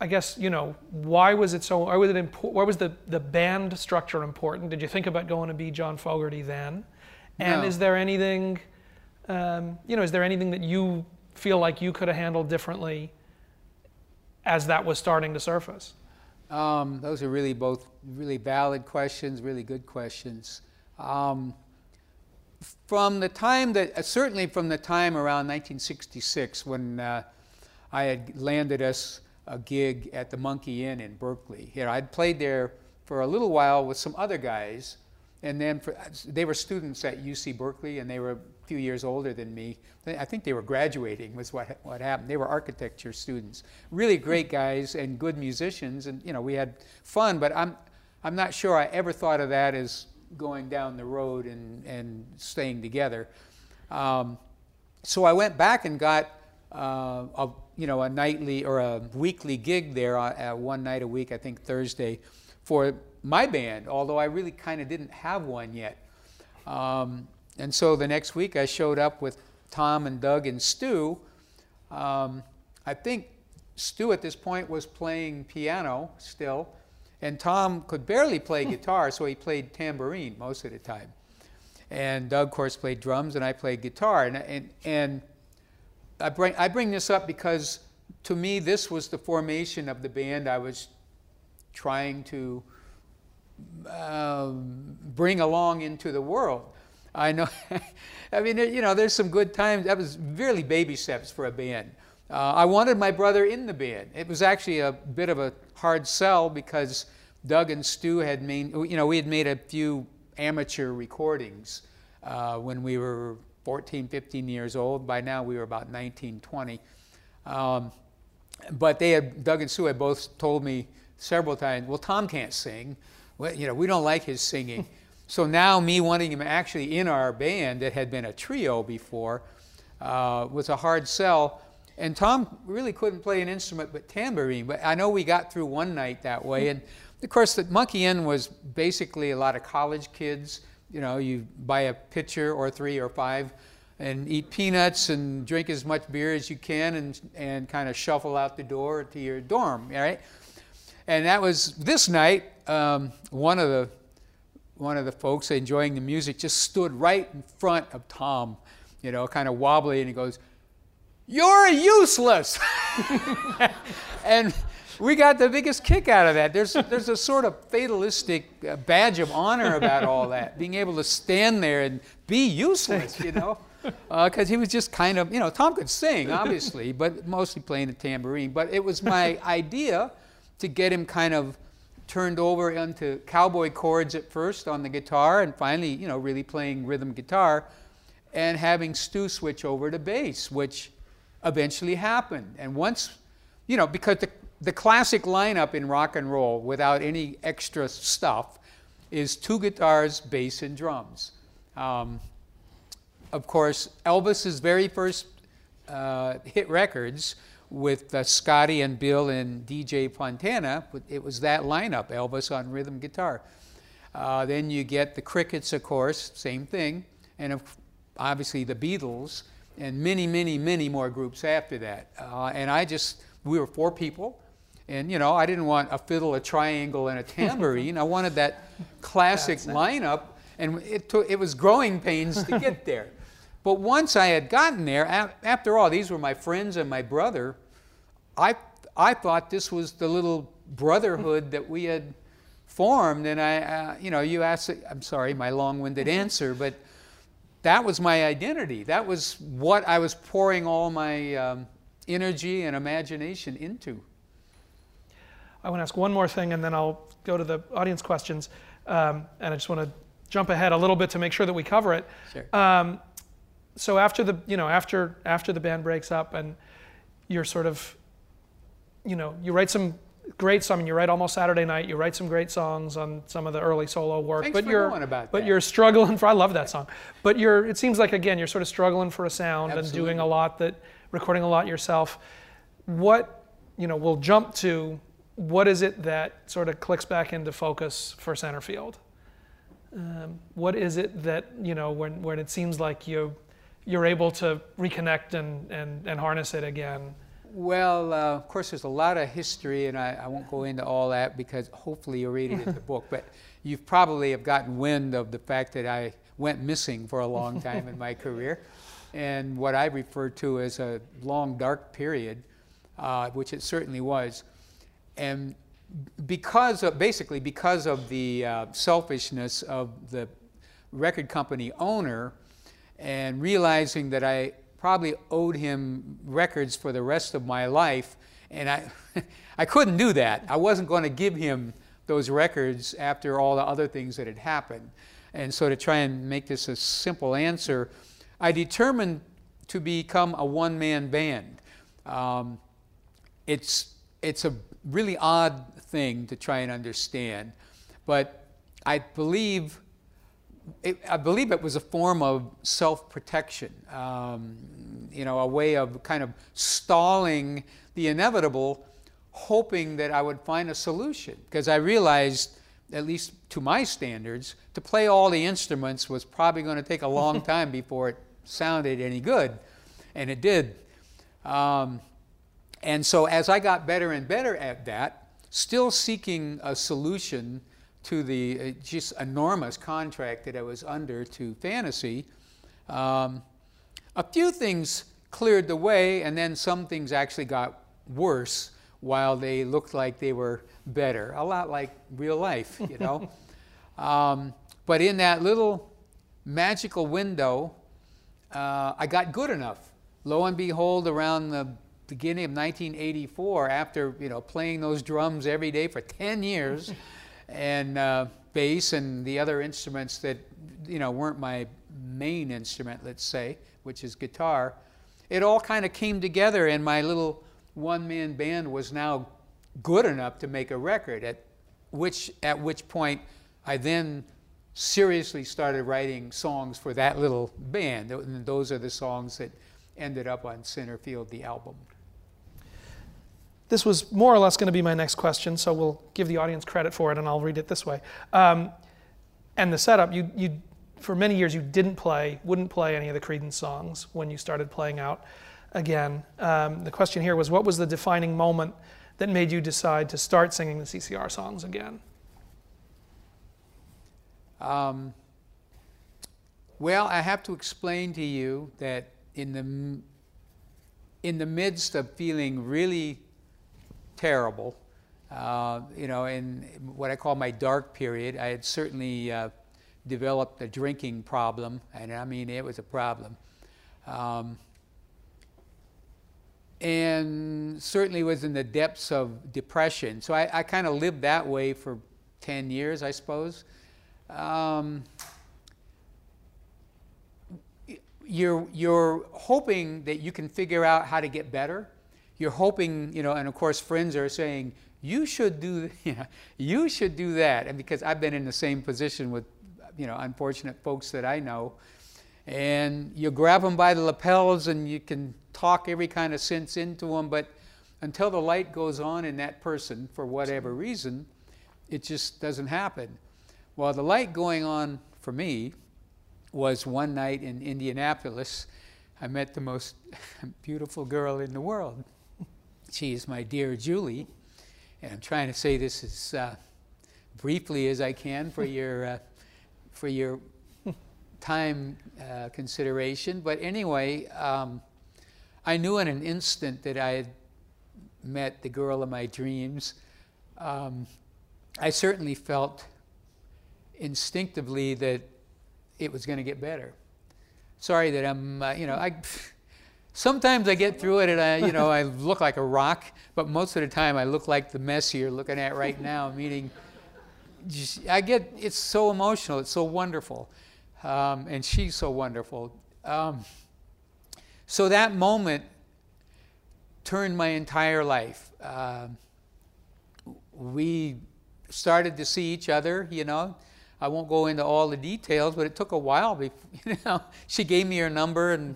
I guess, you know, why was it so, why was it important, why was the, the band structure important? Did you think about going to be John Fogerty then? And no. Is there anything, um, you know, is there anything that you feel like you could have handled differently as that was starting to surface? Um, those are really both really valid questions, really good questions. Um, from the time that, uh, certainly from the time around nineteen sixty-six, when uh, I had landed us a gig at the Monkey Inn in Berkeley. You know, I'd played there for a little while with some other guys. And then for, they were students at U C Berkeley, and they were a few years older than me. I think they were graduating was what, what happened. They were architecture students. Really great guys and good musicians, and you know, we had fun, but I'm, I'm not sure I ever thought of that as going down the road and, and staying together. Um, so I went back and got uh, a, you know, a nightly or a weekly gig there, uh, one night a week, I think Thursday, for my band, although I really kind of didn't have one yet. Um, and so the next week I showed up with Tom and Doug and Stu. Um, I think Stu at this point was playing piano still, and Tom could barely play guitar, so he played tambourine most of the time. And Doug, of course, played drums, and I played guitar. And, and, and I, bring, I bring this up because, to me, this was the formation of the band I was trying to um, bring along into the world. I know, I mean, you know, there's some good times. That was really baby steps for a band. Uh, I wanted my brother in the band. It was actually a bit of a hard sell because Doug and Stu had made, you know, we had made a few amateur recordings uh, when we were fourteen, fifteen years old. By now we were about nineteen, twenty. Um, but they had, Doug and Stu had both told me several times, well, Tom can't sing. Well, you know, we don't like his singing. So now me wanting him actually in our band that had been a trio before uh, was a hard sell. And Tom really couldn't play an instrument but tambourine. But I know we got through one night that way. And of course, the Monkey Inn was basically a lot of college kids. You know, you buy a pitcher or three or five and eat peanuts and drink as much beer as you can and, and kind of shuffle out the door to your dorm, right? And that was this night, um, one of the one of the folks enjoying the music just stood right in front of Tom, you know, kind of wobbly, and he goes, "You're useless." And we got the biggest kick out of that. There's, there's a sort of fatalistic badge of honor about all that, being able to stand there and be useless, you know, because uh, he was just kind of, you know, Tom could sing, obviously, but mostly playing the tambourine. But it was my idea to get him kind of turned over into cowboy chords at first on the guitar and finally, you know, really playing rhythm guitar and having Stu switch over to bass, which eventually happened. And once, you know, because the, the classic lineup in rock and roll without any extra stuff is two guitars, bass, and drums. Um, of course, Elvis's very first uh, hit records with uh, Scotty and Bill and D J Fontana, it was that lineup, Elvis on rhythm guitar. Uh, then you get the Crickets, of course, same thing, and of, obviously the Beatles, and many, many, many more groups after that. Uh, and I just, we were four people, and you know, I didn't want a fiddle, a triangle, and a tambourine. I wanted that classic lineup, and it, took, it was growing pains to get there. But once I had gotten there, after all, these were my friends and my brother, I, I thought this was the little brotherhood that we had formed, and I, uh, you know, you asked, I'm sorry, my long-winded answer, but that was my identity. That was what I was pouring all my um, energy and imagination into. I want to ask one more thing, and then I'll go to the audience questions. Um, and I just want to jump ahead a little bit to make sure that we cover it. Sure. Um, so after the, you know, after after the band breaks up, and you're sort of, you know, you write some great song. I mean, you write Almost Saturday Night. You write some great songs on some of the early solo work. Thanks but for you're, going about but that. You're struggling for. I love that song. But you're. It seems like again you're sort of struggling for a sound. Absolutely. And doing a lot that, recording a lot yourself. What, you know, we'll jump to. What is it that sort of clicks back into focus for Centerfield? Um, what is it that, you know, when when it seems like you, you're able to reconnect and and and harness it again? Well, uh, of course, there's a lot of history, and I, I won't go into all that because hopefully you read it in the book. But you probably have gotten wind of the fact that I went missing for a long time in my career, and what I refer to as a long, dark period, uh, which it certainly was. And because of, basically because of the uh, selfishness of the record company owner and realizing that I probably owed him records for the rest of my life, and I, I couldn't do that. I wasn't going to give him those records after all the other things that had happened. And so to try and make this a simple answer, I determined to become a one-man band. Um, it's, it's a really odd thing to try and understand, but I believe It, I believe it was a form of self-protection, um, you know, a way of kind of stalling the inevitable, hoping that I would find a solution. Because I realized, at least to my standards, to play all the instruments was probably going to take a long time before it sounded any good, and it did. Um, And so as I got better and better at that, still seeking a solution to the just enormous contract that I was under to Fantasy, um, a few things cleared the way, and then some things actually got worse while they looked like they were better. A lot like real life, you know. um, but in that little magical window, uh, I got good enough. Lo and behold, around the beginning of nineteen eighty-four, after you know playing those drums every day for ten years, and uh, bass and the other instruments that you know weren't my main instrument, let's say, which is guitar, it all kind of came together, and my little one-man band was now good enough to make a record, at which at which point I then seriously started writing songs for that little band, and those are the songs that ended up on Centerfield, the album. This was more or less going to be my next question, so we'll give the audience credit for it, and I'll read it this way. Um, and the setup, you, you, for many years you didn't play, wouldn't play any of the Creedence songs when you started playing out again. Um, the question here was, what was the defining moment that made you decide to start singing the C C R songs again? Um, well, I have to explain to you that in the, in the midst of feeling really terrible, uh, you know, in what I call my dark period, I had certainly uh, developed a drinking problem, and I mean it was a problem, um, and certainly was in the depths of depression. So I, I kind of lived that way for ten years, I suppose. Um, you're you're hoping that you can figure out how to get better. You're hoping, you know, and of course friends are saying, you should do, you know, you should do that. And because I've been in the same position with, you know, unfortunate folks that I know. And you grab them by the lapels and you can talk every kind of sense into them. But until the light goes on in that person, for whatever reason, it just doesn't happen. Well, the light going on for me was one night in Indianapolis. I met the most beautiful girl in the world. She is my dear Julie, and I'm trying to say this as uh, briefly as I can for your uh, for your time uh, consideration. But anyway, um, I knew in an instant that I had met the girl of my dreams. Um, I certainly felt instinctively that it was going to get better. Sorry that I'm, uh, you know, I, sometimes I get through it and I, you know, I look like a rock, but most of the time I look like the mess you're looking at right now, meaning just, I get, it's so emotional, it's so wonderful, um, and she's so wonderful. Um, so that moment turned my entire life. Uh, we started to see each other, you know, I won't go into all the details, but it took a while before, you know, she gave me her number and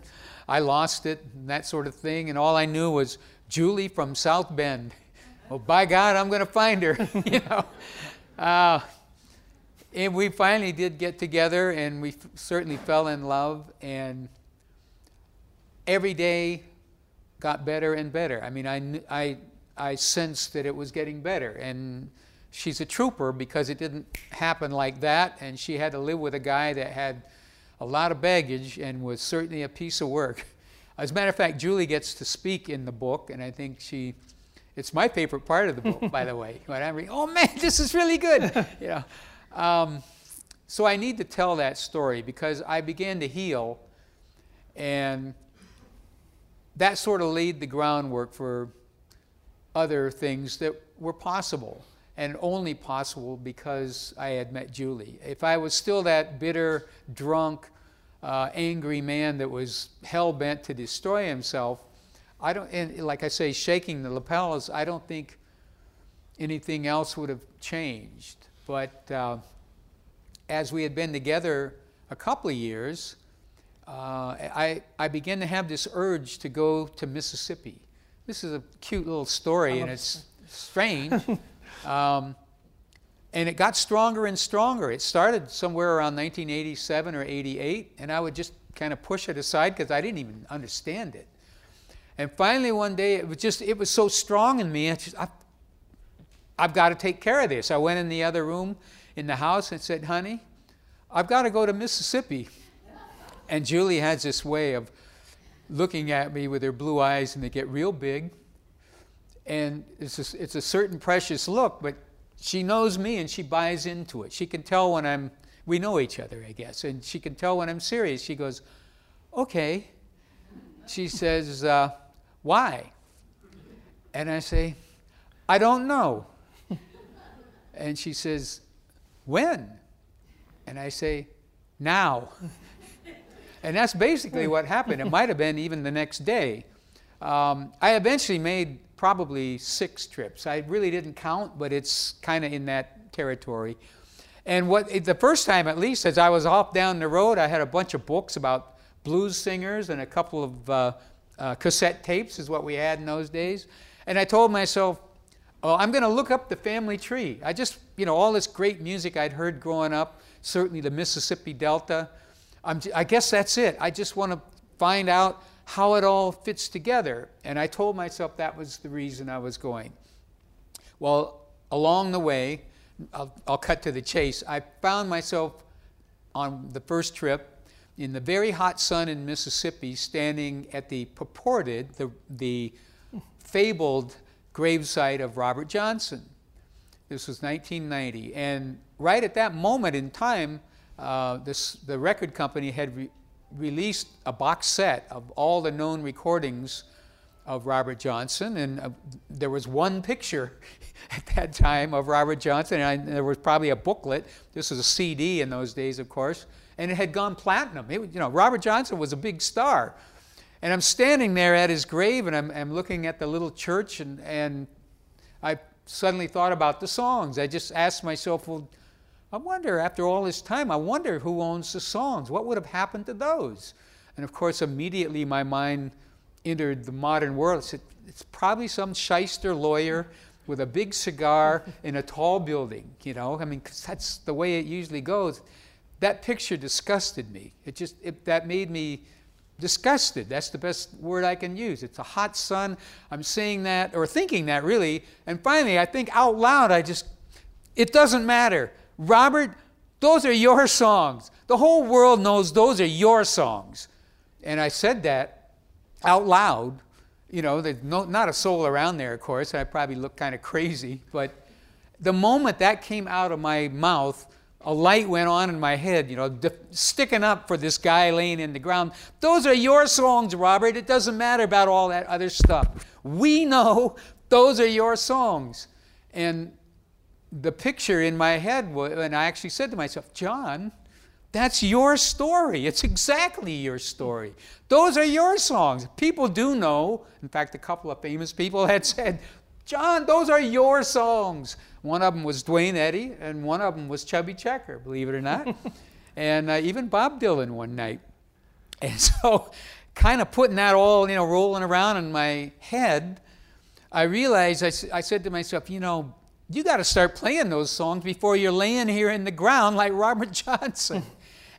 I lost it and that sort of thing. And all I knew was Julie from South Bend. Well, by God, I'm going to find her, you know. Uh, and we finally did get together, and we f certainly fell in love, and every day got better and better. I mean, I, kn I, I sensed that it was getting better, and she's a trooper because it didn't happen like that, and she had to live with a guy that had a lot of baggage and was certainly a piece of work. As a matter of fact, Julie gets to speak in the book, and I think she, it's my favorite part of the book, by the way. When I read, oh man, this is really good. You know? um, so I need to tell that story because I began to heal, and that sort of laid the groundwork for other things that were possible. And only possible because I had met Julie. If I was still that bitter, drunk, uh, angry man that was hell-bent to destroy himself, I don't, and like I say, shaking the lapels, I don't think anything else would have changed. But uh, as we had been together a couple of years, uh, I, I began to have this urge to go to Mississippi. This is a cute little story, and it's strange. Um, and it got stronger and stronger. It started somewhere around nineteen eighty-seven or eighty-eight, and I would just kind of push it aside because I didn't even understand it. And finally one day, it was just, it was so strong in me, I just, I, I've got to take care of this. I went in the other room in the house and said, honey, I've got to go to Mississippi. And Julie has this way of looking at me with her blue eyes, and they get real big. And it's a, it's a certain precious look, but she knows me and she buys into it. She can tell when I'm, we know each other, I guess, and she can tell when I'm serious. She goes, okay. She says, uh, why? And I say, I don't know. And she says, when? And I say, now. And that's basically what happened. It might have been even the next day. Um, I eventually made probably six trips. I really didn't count, but it's kind of in that territory. And what the first time, at least, as I was off down the road, I had a bunch of books about blues singers and a couple of uh, uh, cassette tapes is what we had in those days. And I told myself, oh, I'm going to look up the family tree. I just, you know, all this great music I'd heard growing up, certainly the Mississippi Delta. I'm, I guess that's it. I just want to find out how it all fits together. And I told myself that was the reason I was going. Well, along the way, I'll, I'll cut to the chase. I found myself on the first trip in the very hot sun in Mississippi, standing at the purported, the, the fabled gravesite of Robert Johnson. This was nineteen ninety. And right at that moment in time, Uh, this, the record company had re released a box set of all the known recordings of Robert Johnson, and uh, there was one picture at that time of Robert Johnson, and, I, and there was probably a booklet. This was a C D in those days, of course, and it had gone platinum. It, you know, Robert Johnson was a big star. And I'm standing there at his grave, and I'm, I'm looking at the little church, and, and I suddenly thought about the songs. I just asked myself, well, I wonder, after all this time, I wonder who owns the songs. What would have happened to those? And of course, immediately my mind entered the modern world. I said, it's probably some shyster lawyer with a big cigar in a tall building, you know? I mean, 'cause that's the way it usually goes. That picture disgusted me. It just, it, that made me disgusted. That's the best word I can use. It's a hot sun. I'm saying that, or thinking that, really. And finally, I think out loud, I just, it doesn't matter. Robert, those are your songs. The whole world knows those are your songs. And I said that out loud. You know, there's no, not a soul around there, of course. I probably looked kind of crazy. But the moment that came out of my mouth, a light went on in my head, you know, sticking up for this guy laying in the ground. Those are your songs, Robert. It doesn't matter about all that other stuff. We know those are your songs. And the picture in my head was, and I actually said to myself, John, that's your story. It's exactly your story. Those are your songs. People do know. In fact, a couple of famous people had said, John, those are your songs. One of them was Duane Eddy, and one of them was Chubby Checker, believe it or not. And uh, even Bob Dylan one night. And so kind of putting that all, you know, rolling around in my head, I realized, I, I said to myself, you know, you got to start playing those songs before you're laying here in the ground like Robert Johnson.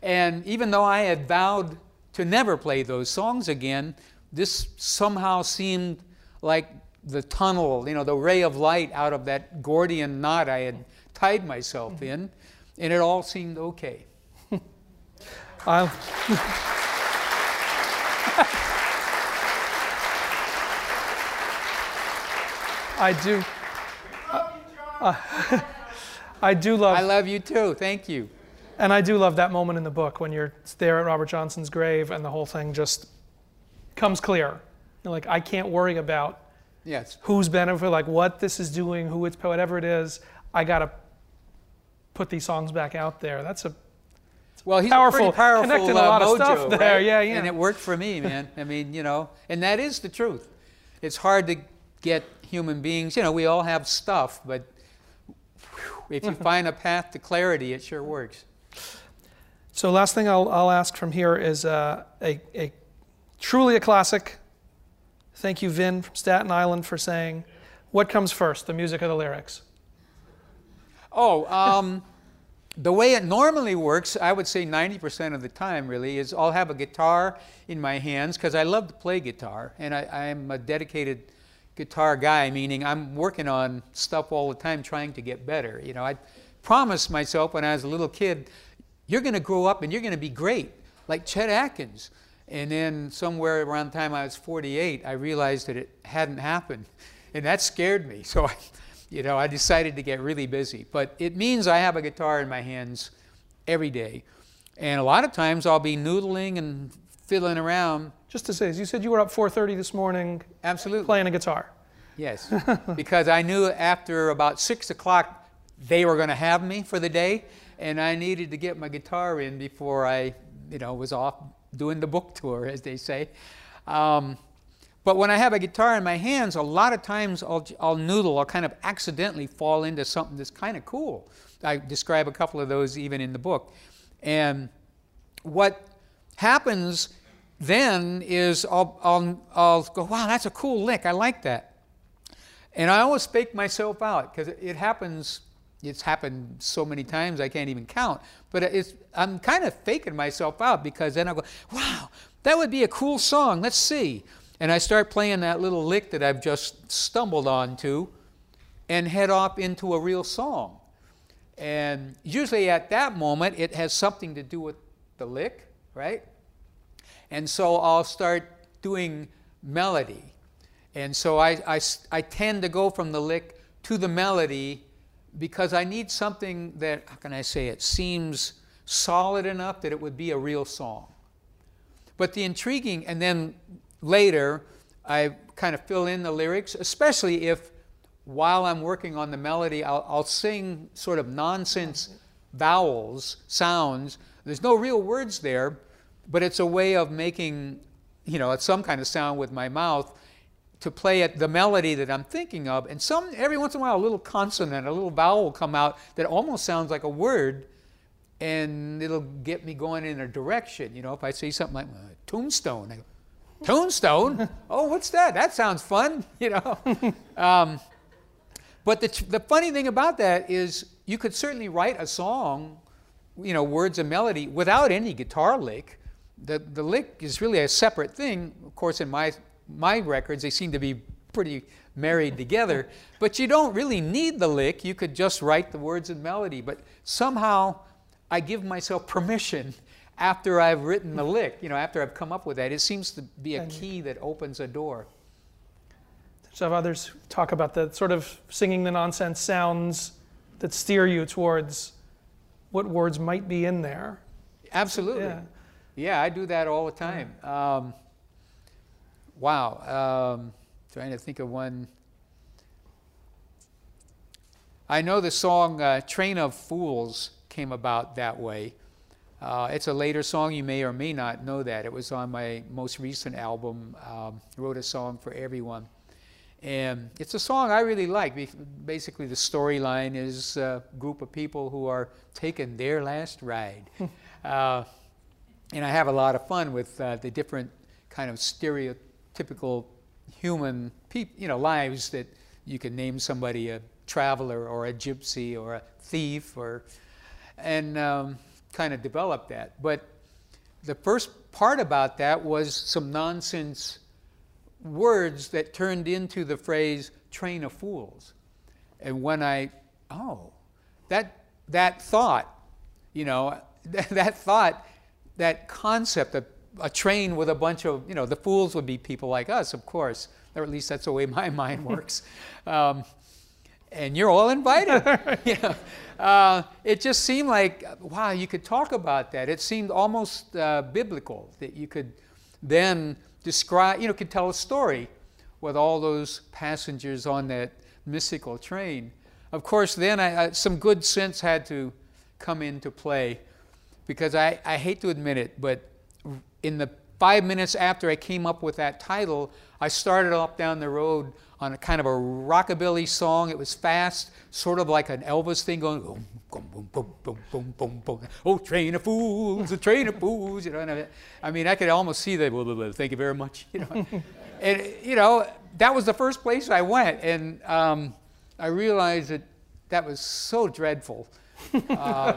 And even though I had vowed to never play those songs again, this somehow seemed like the tunnel, you know, the ray of light out of that Gordian knot I had tied myself in, and it all seemed okay. I'll I do. Uh, I do love... I love you too, thank you. And I do love that moment in the book when you're there at Robert Johnson's grave and the whole thing just comes clear. You're like, I can't worry about yes. who's benefiting, like what this is doing, who it's, whatever it is. I got to put these songs back out there. That's a well, he's powerful, a powerful connecting uh, a lot mojo, of stuff there. Right? Yeah, yeah. And it worked for me, man. I mean, you know, and that is the truth. It's hard to get human beings, you know, we all have stuff, but if you find a path to clarity, it sure works. So last thing I'll, I'll ask from here is uh, a, a truly a classic. Thank you, Vin from Staten Island, for saying, what comes first, the music or the lyrics? Oh, um, the way it normally works, I would say ninety percent of the time really, is I'll have a guitar in my hands because I love to play guitar and I, I'm a dedicated guitar guy, meaning I'm working on stuff all the time trying to get better. You know, I promised myself when I was a little kid, you're going to grow up and you're going to be great, like Chet Atkins. And then somewhere around the time I was forty-eight, I realized that it hadn't happened. And that scared me. So I, you know, I decided to get really busy. But it means I have a guitar in my hands every day. And a lot of times I'll be noodling and fiddling around. Just to say, as you said, you were up four thirty this morning. Absolutely. Playing a guitar. Yes, because I knew after about six o'clock they were going to have me for the day. And I needed to get my guitar in before I, you know, was off doing the book tour, as they say. Um, but when I have a guitar in my hands, a lot of times I'll, I'll noodle, I'll kind of accidentally fall into something that's kind of cool. I describe a couple of those even in the book. And what happens then is I'll, I'll, I'll go, wow, that's a cool lick, I like that. And I always fake myself out, because it happens. It's happened so many times I can't even count. But it's, I'm kind of faking myself out because then I go, wow, that would be a cool song. Let's see. And I start playing that little lick that I've just stumbled onto and head off into a real song. And usually at that moment, it has something to do with the lick, right? And so I'll start doing melody. And so I, I, I tend to go from the lick to the melody because I need something that, how can I say it, seems solid enough that it would be a real song. But the intriguing, and then later, I kind of fill in the lyrics, especially if while I'm working on the melody, I'll, I'll sing sort of nonsense vowels, sounds. There's no real words there, but it's a way of making, you know, some kind of sound with my mouth to play at the melody that I'm thinking of. And some, every once in a while, a little consonant, a little vowel will come out that almost sounds like a word, and it'll get me going in a direction. You know, if I see something like tombstone, I go, tombstone? Oh, what's that? That sounds fun, you know. um, but the, the funny thing about that is you could certainly write a song, you know, words and melody, without any guitar lick. The, the lick is really a separate thing. Of course, in my my records, they seem to be pretty married together, but you don't really need the lick. You could just write the words and melody, but somehow I give myself permission after I've written the lick, you know, after I've come up with that. It seems to be a key that opens a door. So others talk about the sort of singing the nonsense sounds that steer you towards what words might be in there. Absolutely. Yeah, yeah, I do that all the time. Yeah. Um, Wow, um, trying to think of one. I know the song uh, Train of Fools came about that way. Uh, it's a later song, you may or may not know that. It was on my most recent album, um, Wrote a Song for Everyone. And it's a song I really like. Basically the storyline is a group of people who are taking their last ride. uh, and I have a lot of fun with uh, the different kind of stereotypes, typical human people, you know, lives that you can name somebody a traveler or a gypsy or a thief, or, and um, kind of develop that. But the first part about that was some nonsense words that turned into the phrase "train of fools," and when I, oh, that that thought, you know, that, that thought, that concept of a train with a bunch of, you know, the fools would be people like us, of course, or at least that's the way my mind works. um, and you're all invited. You know, uh, it just seemed like, wow, you could talk about that. It seemed almost uh, biblical that you could then describe, you know, could tell a story with all those passengers on that mystical train. Of course, then I, I, some good sense had to come into play, because I, I hate to admit it, but in the five minutes after I came up with that title, I started off down the road on a kind of a rockabilly song. It was fast, sort of like an Elvis thing going, boom, boom, boom, boom, boom, boom, boom. Oh, train of fools, a train of fools. You know, and I, I mean, I could almost see that, blah, blah, blah, thank you very much. You know, and, you know, that was the first place I went. And um, I realized that that was so dreadful uh,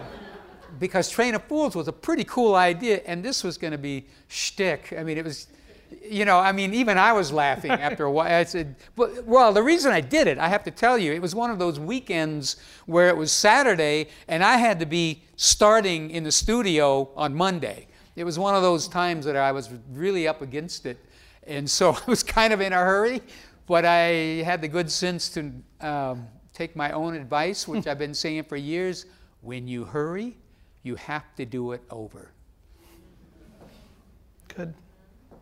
because Train of Fools was a pretty cool idea, and this was going to be shtick. I mean, it was, you know, I mean, even I was laughing after a while. I said, well, the reason I did it, I have to tell you, it was one of those weekends where it was Saturday, and I had to be starting in the studio on Monday. It was one of those times that I was really up against it, and so I was kind of in a hurry, but I had the good sense to um, take my own advice, which I've been saying for years: when you hurry, you have to do it over. Good. I'm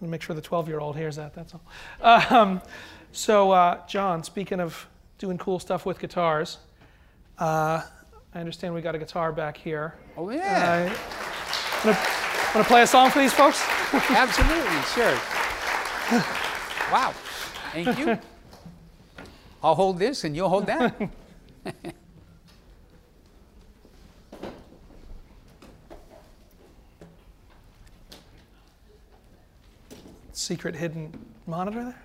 going to make sure the twelve-year-old hears that, that's all. Um, so, uh, John, speaking of doing cool stuff with guitars, uh, I understand we got a guitar back here. Oh, yeah. Uh, Want to play a song for these folks? Absolutely, sure. Wow, thank you. I'll hold this and you'll hold that. Secret hidden monitor there?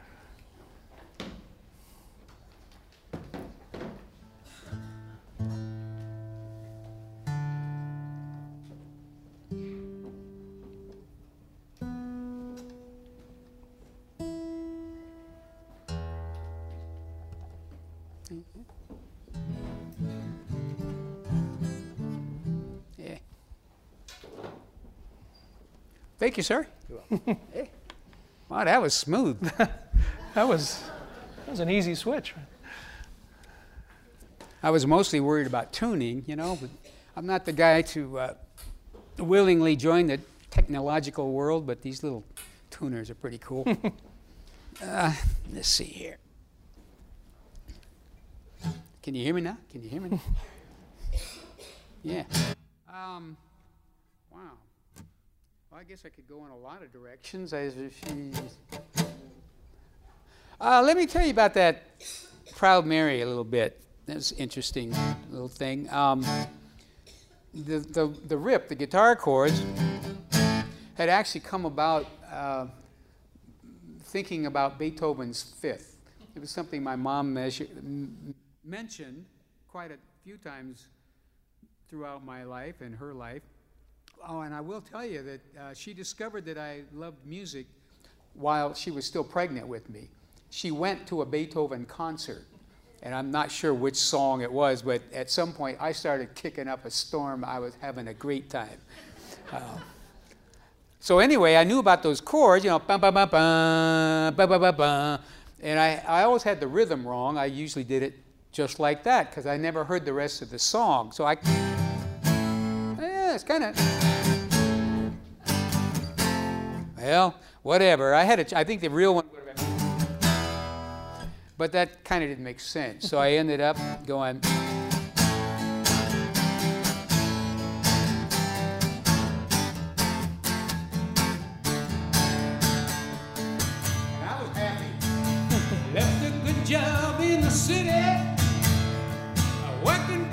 Thank you, sir. You're welcome. Hey. Wow, that was smooth. that was that was an easy switch. I was mostly worried about tuning, you know. But I'm not the guy to uh, willingly join the technological world, but these little tuners are pretty cool. uh, let's see here. Can you hear me now? Can you hear me now? Yeah. Um, wow. I guess I could go in a lot of directions. I, uh, let me tell you about that Proud Mary a little bit. That's an interesting little thing. Um, the, the, the rip, the guitar chords, had actually come about uh, thinking about Beethoven's Fifth. It was something my mom measure, m mentioned quite a few times throughout my life and her life. Oh, and I will tell you that uh, she discovered that I loved music while she was still pregnant with me. She went to a Beethoven concert, and I'm not sure which song it was, but at some point I started kicking up a storm. I was having a great time. Uh, so anyway, I knew about those chords, you know, bum, bum, bum, bum, bum, bum, bum, and I, I always had the rhythm wrong. I usually did it just like that because I never heard the rest of the song. So I... It's kind of, well, whatever. I had a, I think the real one would have been, but that kind of didn't make sense. So I ended up going, and I was happy. Left a good job in the city. I worked in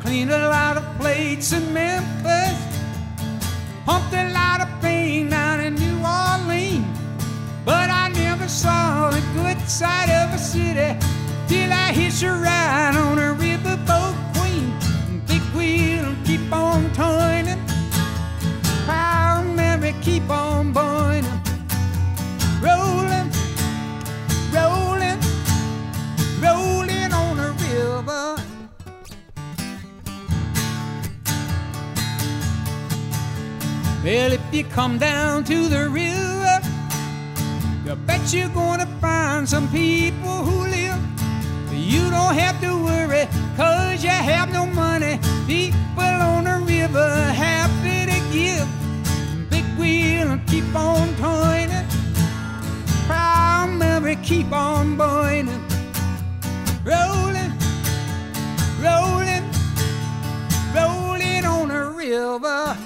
cleaned a lot of plates in Memphis, pumped a lot of pain out in New Orleans, but I never saw the good side of a city till I hitched a ride on a riverboat queen. Big wheel, keep on turning, Proud Mary, keep on burning, rolling, rolling, rolling on a river. Well, if you come down to the river, I bet you're gonna find some people who live. You don't have to worry, cause you have no money. People on the river happy to give. Big wheel and keep on turning, Proud Mary, keep on burning, rolling, rolling, rolling on the river.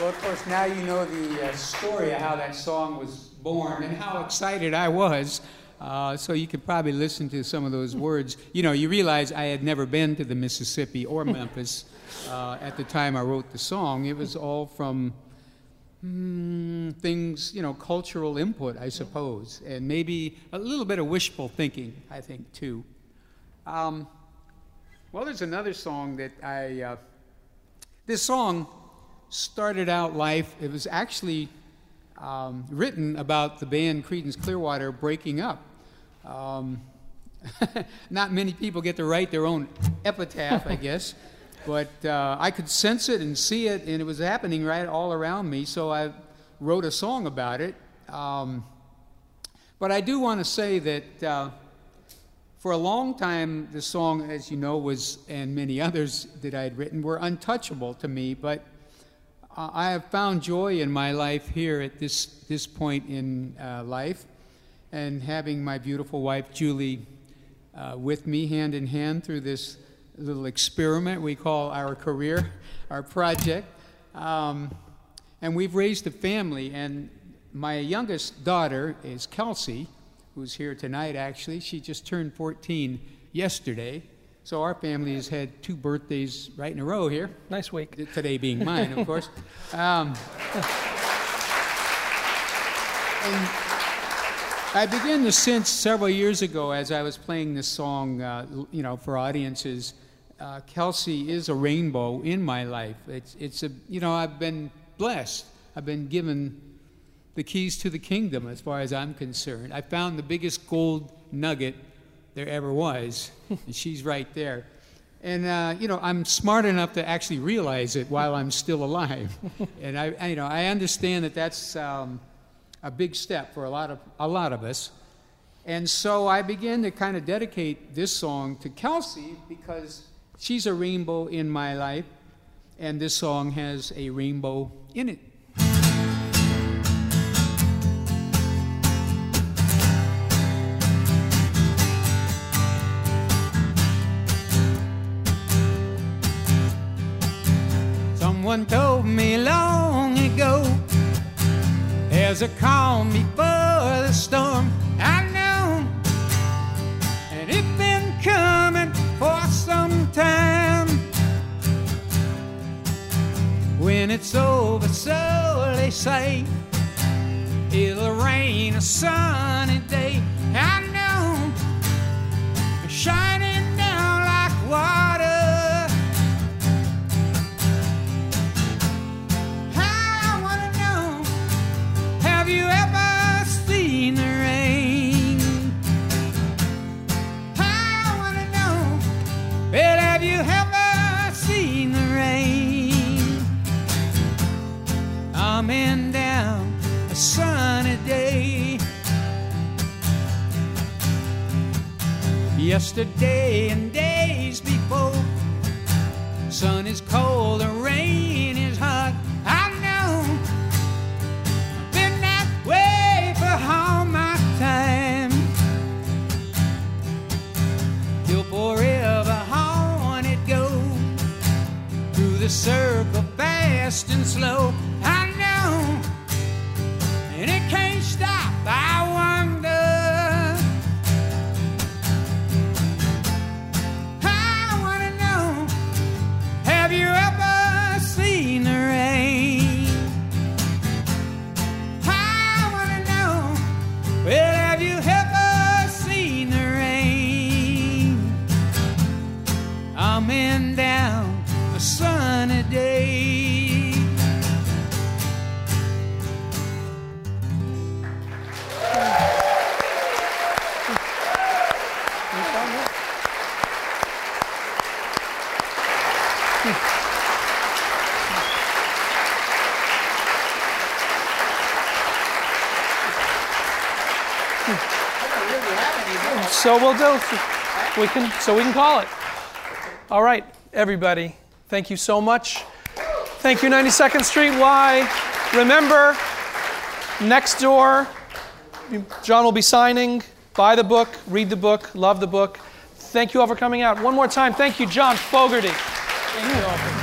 Well, of course, now you know the uh, story of how that song was born and how excited I was. Uh, so you could probably listen to some of those words. You know, you realize I had never been to the Mississippi or Memphis uh, at the time I wrote the song. It was all from mm, things, you know, cultural input, I suppose, and maybe a little bit of wishful thinking, I think, too. Um, well, there's another song that I, uh, this song started out life. It was actually um, written about the band Creedence Clearwater breaking up. Um, not many people get to write their own epitaph, I guess, but uh, I could sense it and see it, and it was happening right all around me, so I wrote a song about it. Um, but I do want to say that uh, for a long time, the song, as you know, was, and many others that I had written, were untouchable to me, but uh, I have found joy in my life here at this, this point in uh, life, and having my beautiful wife, Julie, uh, with me hand in hand through this little experiment we call our career, our project. Um, and we've raised a family, and my youngest daughter is Kelsey, who's here tonight, actually. She just turned fourteen yesterday. So our family has had two birthdays right in a row here. Nice week. Today being mine, of course. Um, and I began to sense several years ago as I was playing this song, uh, you know, for audiences, uh, Kelsey is a rainbow in my life. It's, it's a, you know, I've been blessed. I've been given the keys to the kingdom as far as I'm concerned. I found the biggest gold nugget there ever was, and she's right there. And, uh, you know, I'm smart enough to actually realize it while I'm still alive. And, I, I you know, I understand that that's um, a big step for a lot, of, a lot of us. And so I began to kind of dedicate this song to Kelsey because she's a rainbow in my life, and this song has a rainbow in it. Someone told me long ago, there's a calm before the storm. I know, and it's been coming for some time. When it's over, so they say, it'll rain a sunny day. I know, shining down like water. Coming down a sunny day. Yesterday and days before, sun is cold and rain is hot. I know I've been that way for all my time. Till forever on it goes, through the circle fast and slow. I and it can't stop, I wonder. I wanna know, have you ever seen the rain? I wanna know, well, have you ever seen the rain? Coming down a sunny day. So we'll do. We can. So we can call it. All right, everybody. Thank you so much. Thank you, ninety-second Street Y. Remember, next door, John will be signing. Buy the book. Read the book. Love the book. Thank you all for coming out. One more time. Thank you, John Fogerty. Thank you all for coming.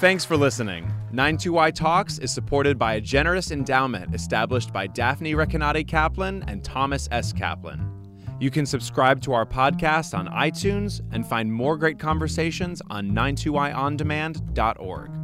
Thanks for listening. ninety-two Y Talks is supported by a generous endowment established by Daphne Reconati Kaplan and Thomas S. Kaplan. You can subscribe to our podcast on iTunes and find more great conversations on ninety-two Y on demand dot org.